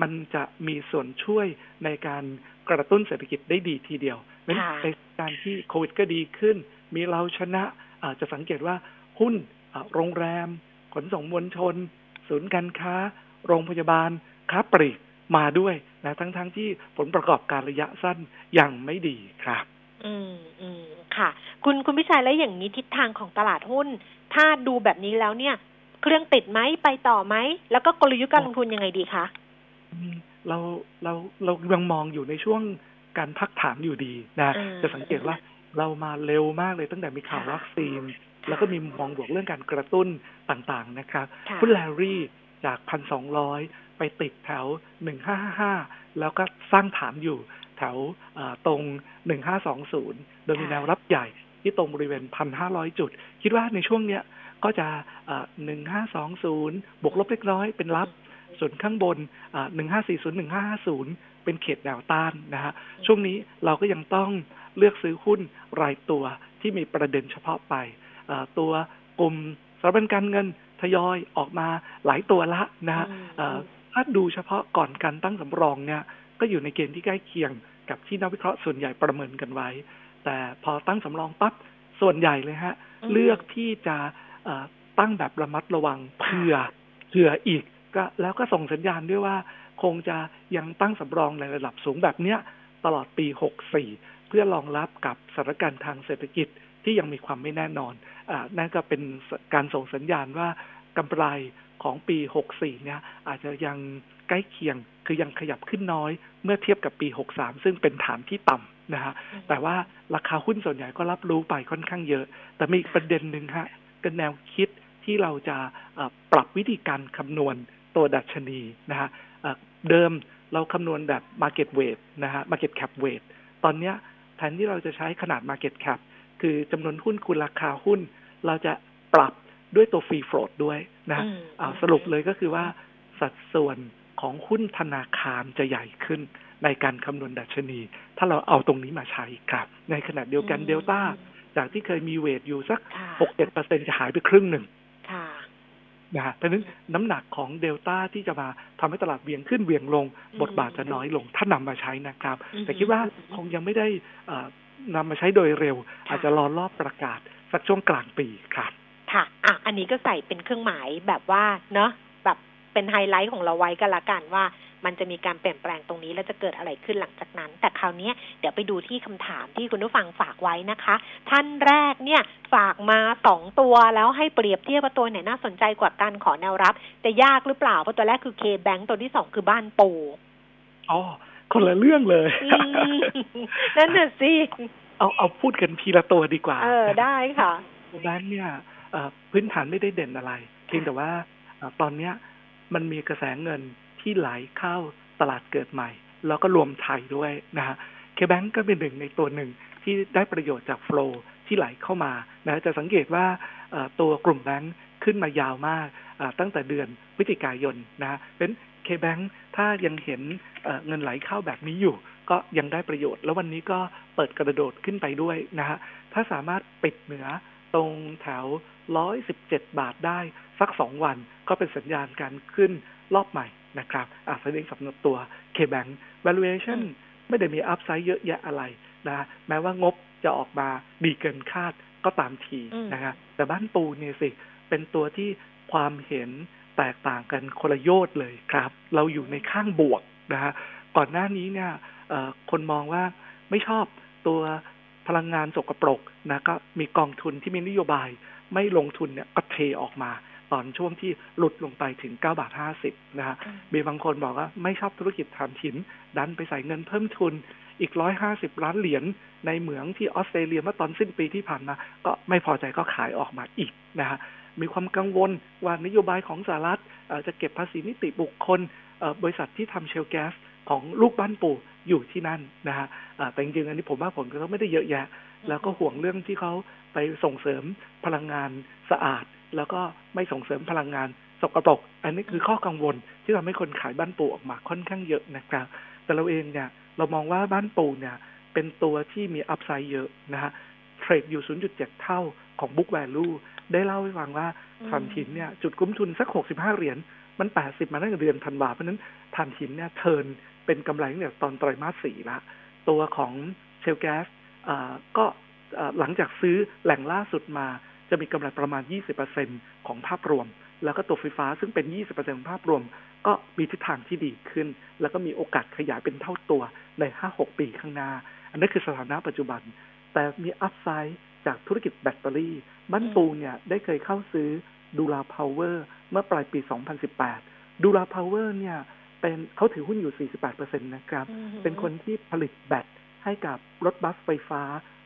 มันจะมีส่วนช่วยในการกระตุ้นเศรษฐกิจได้ดีทีเดียวในการที่โควิดก็ดีขึ้นมีเราชนะอาจจะสังเกตว่าหุ้นโรงแรมขนส่งมวลชนศูนย์การค้าโรงพยาบาลค้าปลีกมาด้วยนะทั้งๆ ท, ที่ผลประกอบการระยะสั้นยังไม่ดีครับอืมอืมค่ะคุณคุณพิชัยแล้วอย่างนี้ทิศทางของตลาดหุ้นถ้าดูแบบนี้แล้วเนี่ยเครื่องติดไหมไปต่อไหมแล้วก็กลยุทธ์การลงทุนยังไงดีคะเราเราเรายังมองอยู่ในช่วงการพักฐานอยู่ดีนะจะสังเกตว่าเรามาเร็วมากเลยตั้งแต่มีข่าววัคซีน แล้วก็มีมุมมองบวกเรื่องการกระตุ้นต่างๆนะครับหุ้นแลรี่จาก หนึ่งพันสองร้อย ไปติดแถวหนึ่งพันห้าร้อยห้าสิบแล้วก็สร้างฐานอยู่แถวตรงหนึ่งพันห้าร้อยยี่สิบโดยมีแนวรับใหญ่ที่ตรงบริเวณ หนึ่งพันห้าร้อย จุดคิดว่าในช่วงเนี้ยก็จะหนึ่งพันห้าร้อยยี่สิบบวกลบเล็กน้อยเป็นรับส่วนข้างบนหนึ่งพันห้าร้อยสี่สิบ หนึ่งพันห้าร้อยเป็นเขตแนวต้านนะฮะช่วงนี้เราก็ยังต้องเลือกซื้อหุ้นรายตัวที่มีประเด็นเฉพาะไปตัวกลุ่มสถาบันการเงินทยอยออกมาหลายตัวละนะฮะถ้าดูเฉพาะก่อนการตั้งสำรองเนี่ยก็อยู่ในเกณฑ์ที่ใกล้เคียงกับที่นักวิเคราะห์ส่วนใหญ่ประเมินกันไว้แต่พอตั้งสำรองปั๊บส่วนใหญ่เลยฮะเลือกที่จะตั้งแบบระมัดระวังเผื่อเผื่ออีกก็แล้วก็ส่งสัญญาณด้วยว่าคงจะยังตั้งสำรองในระดับสูงแบบเนี้ยตลอดปีหกสิบสี่เพื่อรองรับกับสถานการณ์ทางเศรษฐกิจที่ยังมีความไม่แน่นอนอ่านั่นก็เป็นการส่งสัญญาณว่ากำไรของปีหกสิบสี่เนี่ยอาจจะยังใกล้เคียงคือยังขยับขึ้นน้อยเมื่อเทียบกับปีหกสิบสามซึ่งเป็นฐานที่ต่ำนะฮะแต่ว่าราคาหุ้นส่วนใหญ่ก็รับรู้ไปค่อนข้างเยอะแต่มีประเด็นนึงฮะก็แนวคิดที่เราจะปรับวิธีการคำนวณตัวดัชนีนะฮะเดิมเราคำนวณแบบ market weight นะฮะ market cap weight ตอนนี้แทนที่เราจะใช้ขนาด market cap คือจำนวนหุ้นคูณราคาหุ้นเราจะปรับด้วยตัว free float ด้วยนะสรุปเลยก็คือว่าสัดส่วนของหุ้นธนาคารจะใหญ่ขึ้นในการคำนวณดัชนีถ้าเราเอาตรงนี้มาใช้ครับในขณะเดียวกันเดลต้าจากที่เคยมีเวทอยู่สัก หกถึงเจ็ดเปอร์เซ็นต์ จะหายไปครึ่งหนึ่งนะฮะเพราะฉะนั้นน้ำหนักของเดลต้าที่จะมาทำให้ตลาดเวียงขึ้นเวียงลงบทบาทจะน้อยลงถ้านำมาใช้นะครับแต่คิดว่าคงยังไม่ได้นำมาใช้โดยเร็วอาจจะรอรอบประกาศสักช่วงกลางปีครับค่ะอ่ะอันนี้ก็ใส่เป็นเครื่องหมายแบบว่าเนาะแบบเป็นไฮไลท์ของเราไว้ก็แล้วกันว่ามันจะมีการเปลี่ยนแปลงตรงนี้แล้วจะเกิดอะไรขึ้นหลังจากนั้นแต่คราวนี้เดี๋ยวไปดูที่คำถามที่คุณผู้ฟังฝากไว้นะคะท่านแรกเนี่ยฝากมาสองตัวแล้วให้เปรียบเทียบว่าตัวไหนน่าสนใจกว่ากันขอแนวรับจะยากหรือเปล่าเพราะตัวแรกคือ K Bank ตัวที่สองคือบ้านปูอ๋อคนละเรื่องเลย นั่นน่ะสิเอาเอาพูดกันทีละตัวดีกว่าเออได้ค่ะK Bank เนี่ยพื้นฐานไม่ได้เด่นอะไรเพียงแต่ว่าตอนนี้มันมีกระแสเงินที่ไหลเข้าตลาดเกิดใหม่แล้วก็รวมไทยด้วยนะฮะเคแบงก์ก็เป็นหนึ่งในตัวหนึ่งที่ได้ประโยชน์จากโฟลว์ที่ไหลเข้ามานะจะสังเกตว่าตัวกลุ่มแบงก์ขึ้นมายาวมากตั้งแต่เดือนพฤศจิกายนนะฮะเป็นเคแบงก์ถ้ายังเห็นเงินไหลเข้าแบบนี้อยู่ก็ยังได้ประโยชน์แล้ววันนี้ก็เปิดกระโดดขึ้นไปด้วยนะฮะถ้าสามารถปิดเหนือตรงแถวหนึ่งร้อยสิบเจ็ดบาทได้สักสองวันก็เป็นสัญญาณการขึ้นรอบใหม่นะครับอ่ะแสดงสำหรับตัว K-Bank valuation ไม่ได้มีอัพไซด์เยอะแยะอะไรนะแม้ว่างบจะออกมาดีเกินคาดก็ตามทีนะฮะแต่บ้านปูเนี่ยสิเป็นตัวที่ความเห็นแตกต่างกันคนละโยชน์เลยครับเราอยู่ในข้างบวกนะฮะก่อนหน้านี้เนี่ยคนมองว่าไม่ชอบตัวพลังงานสกปรกนะก็มีกองทุนที่มีนโยบายไม่ลงทุนเนี่ยก็เทออกมาตอนช่วงที่หลุดลงไปถึง เก้าบาทห้าสิบ นะฮะมีบางคนบอกว่าไม่ชอบธุรกิจถ่านหินดันไปใส่เงินเพิ่มทุนอีกหนึ่งร้อยห้าสิบล้านเหรียญในเหมืองที่ออสเตรเลียเมื่อตอนสิ้นปีที่ผ่านมาก็ไม่พอใจก็ขายออกมาอีกนะฮะมีความกังวลว่านโยบายของสหรัฐจะเก็บภาษีนิติบุคคลบริษัทที่ทำ Shell Gas ของลูกบ้านปู่อยู่ที่นั่นนะฮะแต่จริงๆอันนี้ผมว่าผลกระทบไม่ได้เยอะแยะแล้วก็ห่วงเรื่องที่เขาไปส่งเสริมพลังงานสะอาดแล้วก็ไม่ส่งเสริมพลังงานสกปรกอันนี้คือข้อกังวลที่ทำให้คนขายบ้านปูออกมาค่อนข้างเยอะนะครับแต่เราเองเนี่ยเรามองว่าบ้านปูเนี่ยเป็นตัวที่มีอัพไซด์เยอะนะฮะเทรดอยู่ ศูนย์จุดเจ็ด เท่าของ Book Value ได้เล่าให้ฟังว่าถ่านหินเนี่ยจุดคุ้มทุนสักหกสิบห้าเหรียญมันแปดสิบมาตั้งแต่เดือนธันวาเพราะนั้นถ่านหินเนี่ยเทิร์นเป็นกำไรเนี่ยตอนไตรมาสสี่ละตัวของ Shell Gas อ่าก็หลังจากซื้อแหล่งล่าสุดมาจะมีกำไรประมาณ ยี่สิบเปอร์เซ็นต์ ของภาพรวมแล้วก็ตัวไฟฟ้าซึ่งเป็น ยี่สิบเปอร์เซ็นต์ ของภาพรวมก็มีทิศทางที่ดีขึ้นแล้วก็มีโอกาสขยายเป็นเท่าตัวใน ห้าหก ปีข้างหน้าอันนี้คือสถานะปัจจุบันแต่มีอัพไซด์จากธุรกิจแบตเตอรี่บ้านปูเนี่ยได้เคยเข้าซื้อดูราพาวเวอร์เมื่อปลายปี สองพันสิบแปดดูราพาวเวอร์เนี่ยเป็นเขาถือหุ้นอยู่ สี่สิบแปดเปอร์เซ็นต์ นะครับเป็นคนที่ผลิตแบตให้กับรถบัสไฟฟ้า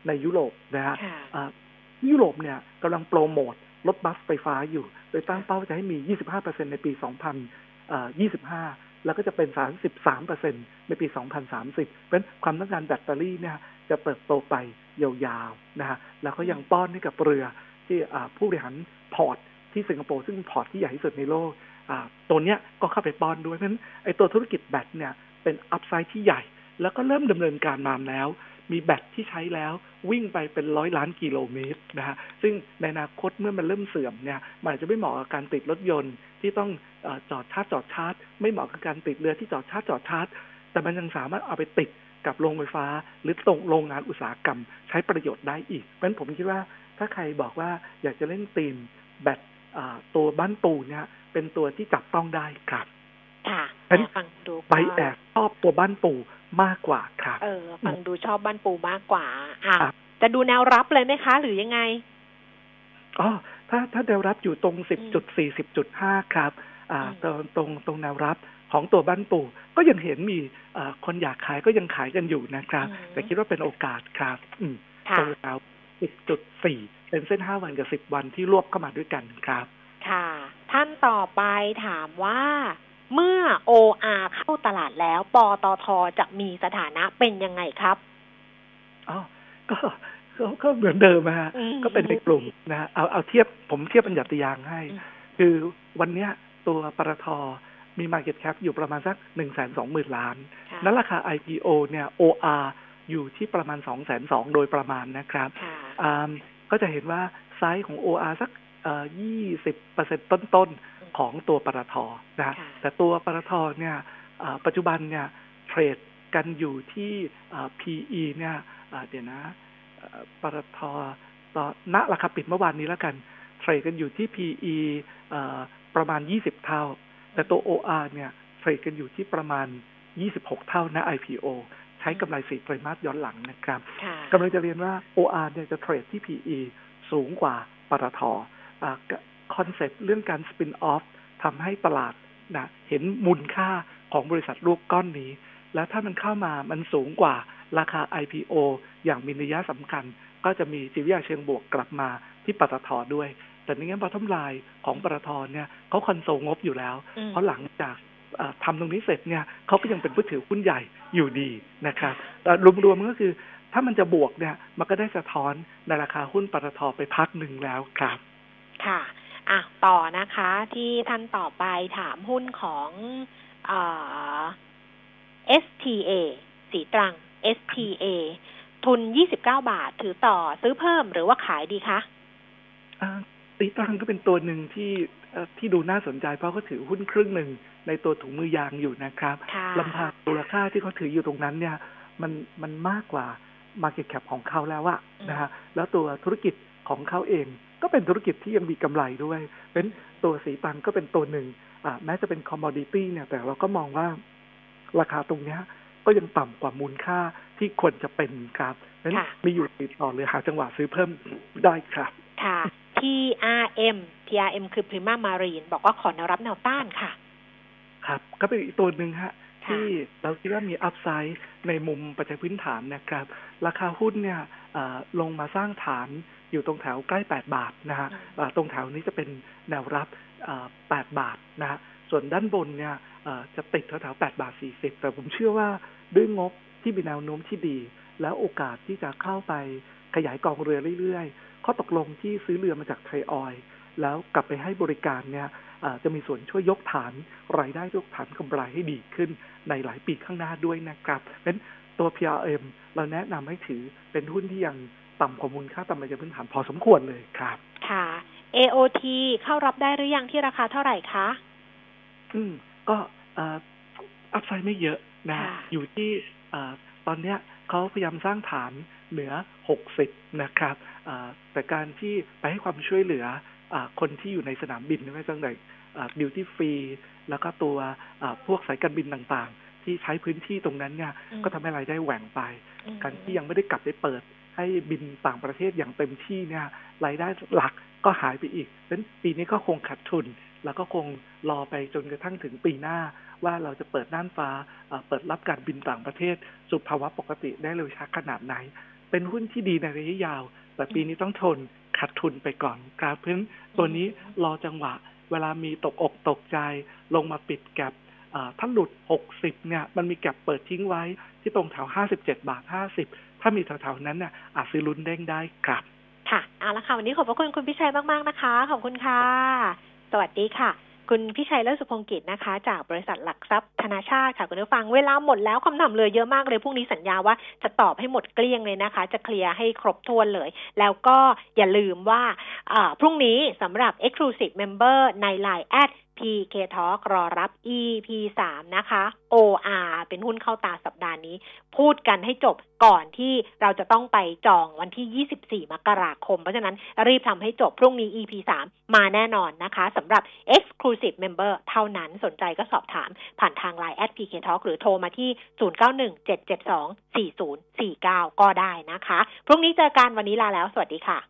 ในยุโรปนะฮะ ที่ยุโรปเนี่ยกำลังโปรโมทรถบัสไฟฟ้าอยู่โดยตั้งเป้าจะให้มี ยี่สิบห้าเปอร์เซ็นต์ ในปี สองพันยี่สิบห้าแล้วก็จะเป็น สามสิบสามเปอร์เซ็นต์ ในปี สองพันสามสิบเพราะฉะนั้นความต้องการแบตเตอรี่เนี่ยจะเติบโตไปยาวๆนะฮะแล้วก็ยังป้อนให้กับเรือที่ผู้บริหารพอร์ตที่สิงคโปร์ซึ่งพอร์ตที่ใหญ่ที่สุดในโลกตัวเนี้ยก็เข้าไปป้อนด้วยเพราะฉะนั้นไอ้ตัวธุรกิจแบตเนี่ยเป็นอัพไซด์ที่ใหญ่แล้วก็เริ่มดำเนินการมาแล้วมีแบตที่ใช้แล้ววิ่งไปเป็นร้อยล้านกิโลเมตรนะฮะซึ่งในอนาคตเมื่อมันเริ่มเสื่อมเนี่ยมันอาจจะไม่เหมาะกับการติดรถยนต์ที่ต้องเอ่อจอดชาร์จจอดชาร์จไม่เหมาะกับการติดเรือที่จอดชาร์จจอดชาร์จแต่มันยังสามารถเอาไปติดกับโรงไฟฟ้าหรือตรงโรงงานอุตสาหกรรมใช้ประโยชน์ได้อีกเพราะฉะนั้นผมคิดว่าถ้าใครบอกว่าอยากจะเล่นตีมแบตอ่าตัวบ้านปูเนี่ยเป็นตัวที่จับต้องได้ครับค่ะฟังดูไปแอบชอบตัวบ้านปูมากกว่าครับเออฟังดูชอบบ้านปูมากกว่าอ่ะจะดูแนวรับเลยไหมคะหรือยังไงอ๋อถ้าถ้าแนวรับอยู่ตรง สิบจุดสี่ สิบจุดห้า ครับอ่าตรงตรงตรงแนวรับของตัวบ้านปูก็ยังเห็นมีคนอยากขายก็ยังขายกันอยู่นะครับแต่คิดว่าเป็นโอกาสครับตรงแนว สิบจุดสี่ เป็นเส้นห้าวันกับสิบวันที่รวบเข้ามาด้วยกันครับค่ะท่านต่อไปถามว่าเมื่อ โอ อาร์ เข้าตลาดแล้วปตท.จะมีสถานะเป็นยังไงครับอ๋อก็ก็เหมือนเดิมฮะก็เป็นในกลุ่มนะเอาเอาเทียบผมเทียบเป็นหยัดยางให้คือวันเนี้ยตัวปตท.มี market cap อยู่ประมาณสัก หนึ่งแสนสองหมื่น ล้านแล้วราคา ไอ พี โอ เนี่ย โอ อาร์ อยู่ที่ประมาณ สองแสนสองหมื่น โดยประมาณนะครับก็จะเห็นว่าไซส์ของ โอ อาร์ สักเอ่อ ยี่สิบเปอร์เซ็นต์ ต้นๆของตัวปตท.นะฮะแต่ตัวปตท.เนี่ยปัจจุบันเนี่ยเทรดกันอยู่ที่เอ่อ พี อี เนี่ยเดี๋ยวนะปตท.ณราคาปิดเมื่อวานนี้แล้วกันเทรดกันอยู่ที่ พี อี เอ่อประมาณยี่สิบเท่าแต่ตัว โอ อาร์ เนี่ยเทรดกันอยู่ที่ประมาณยี่สิบหกเท่านะ ไอ พี โอ ใช้กำไรสี่ไตรมาสย้อนหลังนะครับกำลังจะเรียนว่า โอ อาร์ เนี่ยจะเทรดที่ พี อี สูงกว่าปตท.คอนเซ็ปต์เรื่องการสปินออฟทำให้ตลาดนะเห็นมูลค่าของบริษัทลูกก้อนนี้แล้วถ้ามันเข้ามามันสูงกว่าราคา ไอ พี โอ อย่างมีนัยสำคัญก็จะมีจิตวิทยาเชิงบวกกลับมาที่ปตท.ด้วยแต่ในแง่บอททอมไลน์ของปตท.เนี่ยเขาคอนโซลงบอยู่แล้วเพราะหลังจากทำตรงนี้เสร็จเนี่ยเขาก็ยังเป็นผู้ถือหุ้นใหญ่อยู่ดีนะครับรวมๆก็คือถ้ามันจะบวกเนี่ยมันก็ได้สะท้อนในราคาหุ้นปตท.ไปพักหนึ่งแล้วครับค่ะอ่ะต่อนะคะที่ท่านต่อไปถามหุ้นของเอ่อ เอส ที เอ สีตรัง เอส ที เอ ทุนยี่สิบเก้าบาทถือต่อซื้อเพิ่มหรือว่าขายดีคะอ่าสีตรังก็เป็นตัวหนึ่งที่ที่ดูน่าสนใจเพราะเขาถือหุ้นครึ่งหนึ่งในตัวถุงมือยางอยู่นะครับลำพังมูลค่าที่เขาถืออยู่ตรงนั้นเนี่ยมันมันมากกว่า market cap ของเขาแล้วอะนะฮะแล้วตัวธุรกิจของเขาเองก็เป็นธุรกิจที่ยังมีกำไรด้วยเป็นตัวสีตังก็เป็นตัวหนึ่งแม้จะเป็น commodity เนี่ยแต่เราก็มองว่าราคาตรงนี้ก็ยังต่ำกว่ามูลค่าที่ควรจะเป็นครับนั้นมีอยู่ติดต่อหรือหาจังหวะซื้อเพิ่มได้ครับค่ะ พี อาร์ เอ็ม พี อาร์ เอ็ม คือ Prima Marine บอกว่าขอแนวรับแนวต้านค่ะครับก็เป็นอีกตัวหนึ่งฮะที่เราคิดว่ามีอัพไซด์ในมุมปัจจัยพื้นฐานนะครับราคาหุ้นเนี่ยลงมาสร้างฐานอยู่ตรงแถวใกล้แปดบาทนะฮะตรงแถวนี้จะเป็นแนวรับแปดบาทนะฮะส่วนด้านบนเนี่ยจะติดแถวแปดบาทสี่สิบแต่ผมเชื่อว่าด้วยงบที่มีแนวโน้มที่ดีแล้วโอกาสที่จะเข้าไปขยายกองเรือเรื่อยๆข้อตกลงที่ซื้อเรือมาจากไทยออยล์แล้วกลับไปให้บริการเนี่ยจะมีส่วนช่วยยกฐานรายได้ยกฐานกำไรให้ดีขึ้นในหลายปีข้างหน้าด้วยนะครับเพราะฉะนั้นตัว พี อาร์ เอ็ม เราแนะนำให้ถือเป็นหุ้นที่ยังต่ำกว่ามูลค่าต่ำไปจากพื้นฐานพอสมควรเลยครับค่ะ เอ โอ ที เข้ารับได้หรือยังที่ราคาเท่าไหร่คะอืมก็อัพไซด์ไม่เยอะนะอยู่ที่ตอนนี้เขาพยายามสร้างฐานเหนือหกสิบนะครับแต่การที่ไปให้ความช่วยเหลือคนที่อยู่ในสนามบินไม่ว่าจะเป็นดิวตี้ฟรีแล้วก็ตัวพวกสายการบินต่างๆที่ใช้พื้นที่ตรงนั้นเนี่ยก็ทำให้รายได้แหว่งไปการที่ยังไม่ได้กลับไปเปิดให้บินต่างประเทศอย่างเต็มที่เนี่ยรายได้หลักก็หายไปอีกเพราะฉะนั้นปีนี้ก็คงขาดทุนแล้วก็คงรอไปจนกระทั่งถึงปีหน้าว่าเราจะเปิดน่านฟ้าเปิดรับการบินต่างประเทศสู่ภาวะปกติได้เร็วช้าขนาดไหนเป็นหุ้นที่ดีในระยะยาวแต่ปีนี้ต้องทน ขาดทุนไปก่อนกราฟพื้นตัวนี้รอจังหวะเวลามีตกอกตกใจลงมาปิดแก็ปถ้าหลุดหกสิบเนี่ยมันมีแก็ปเปิดทิ้งไว้ที่ตรงแถวห้าสิบเจ็ดบาทห้าสิบถ้ามีแถวๆนั้นน่ะอาจซื้อลุ้นเด้งได้ครับค่ะเอาละค่ะวันนี้ขอบพระคุณคุณพิชัยมากๆนะคะขอบคุณค่ะสวัสดีค่ะคุณพิชัยเลิศสุพงศ์กิจนะคะจากบริษัทหลักทรัพย์ธนาชาติค่ะคุณผู้ฟังเวลาหมดแล้วคำถามเลยเยอะมากเลยพรุ่งนี้สัญญาว่าจะตอบให้หมดเกลี้ยงเลยนะคะจะเคลียร์ให้ครบถ้วนเลยแล้วก็อย่าลืมว่าพรุ่งนี้สำหรับ Exclusive Member ใน ไลน์ พี เค Talk รอรับ อี พี สาม นะคะ โอ อาร์ เป็นหุ้นเข้าตาสัปดาห์นี้พูดกันให้จบก่อนที่เราจะต้องไปจองวันที่ยี่สิบสี่มกราคมเพราะฉะนั้นรีบทำให้จบพรุ่งนี้ อี พี สาม มาแน่นอนนะคะสำหรับ Exclusive Member เท่านั้นสนใจก็สอบถามผ่านทาง ไลน์ พี เค Talk หรือโทรมาที่ศูนย์ เก้า หนึ่ง เจ็ด เจ็ด สอง สี่ ศูนย์ สี่ เก้าก็ได้นะคะพรุ่งนี้เจอกันวันนี้ลาแล้วสวัสดีค่ะ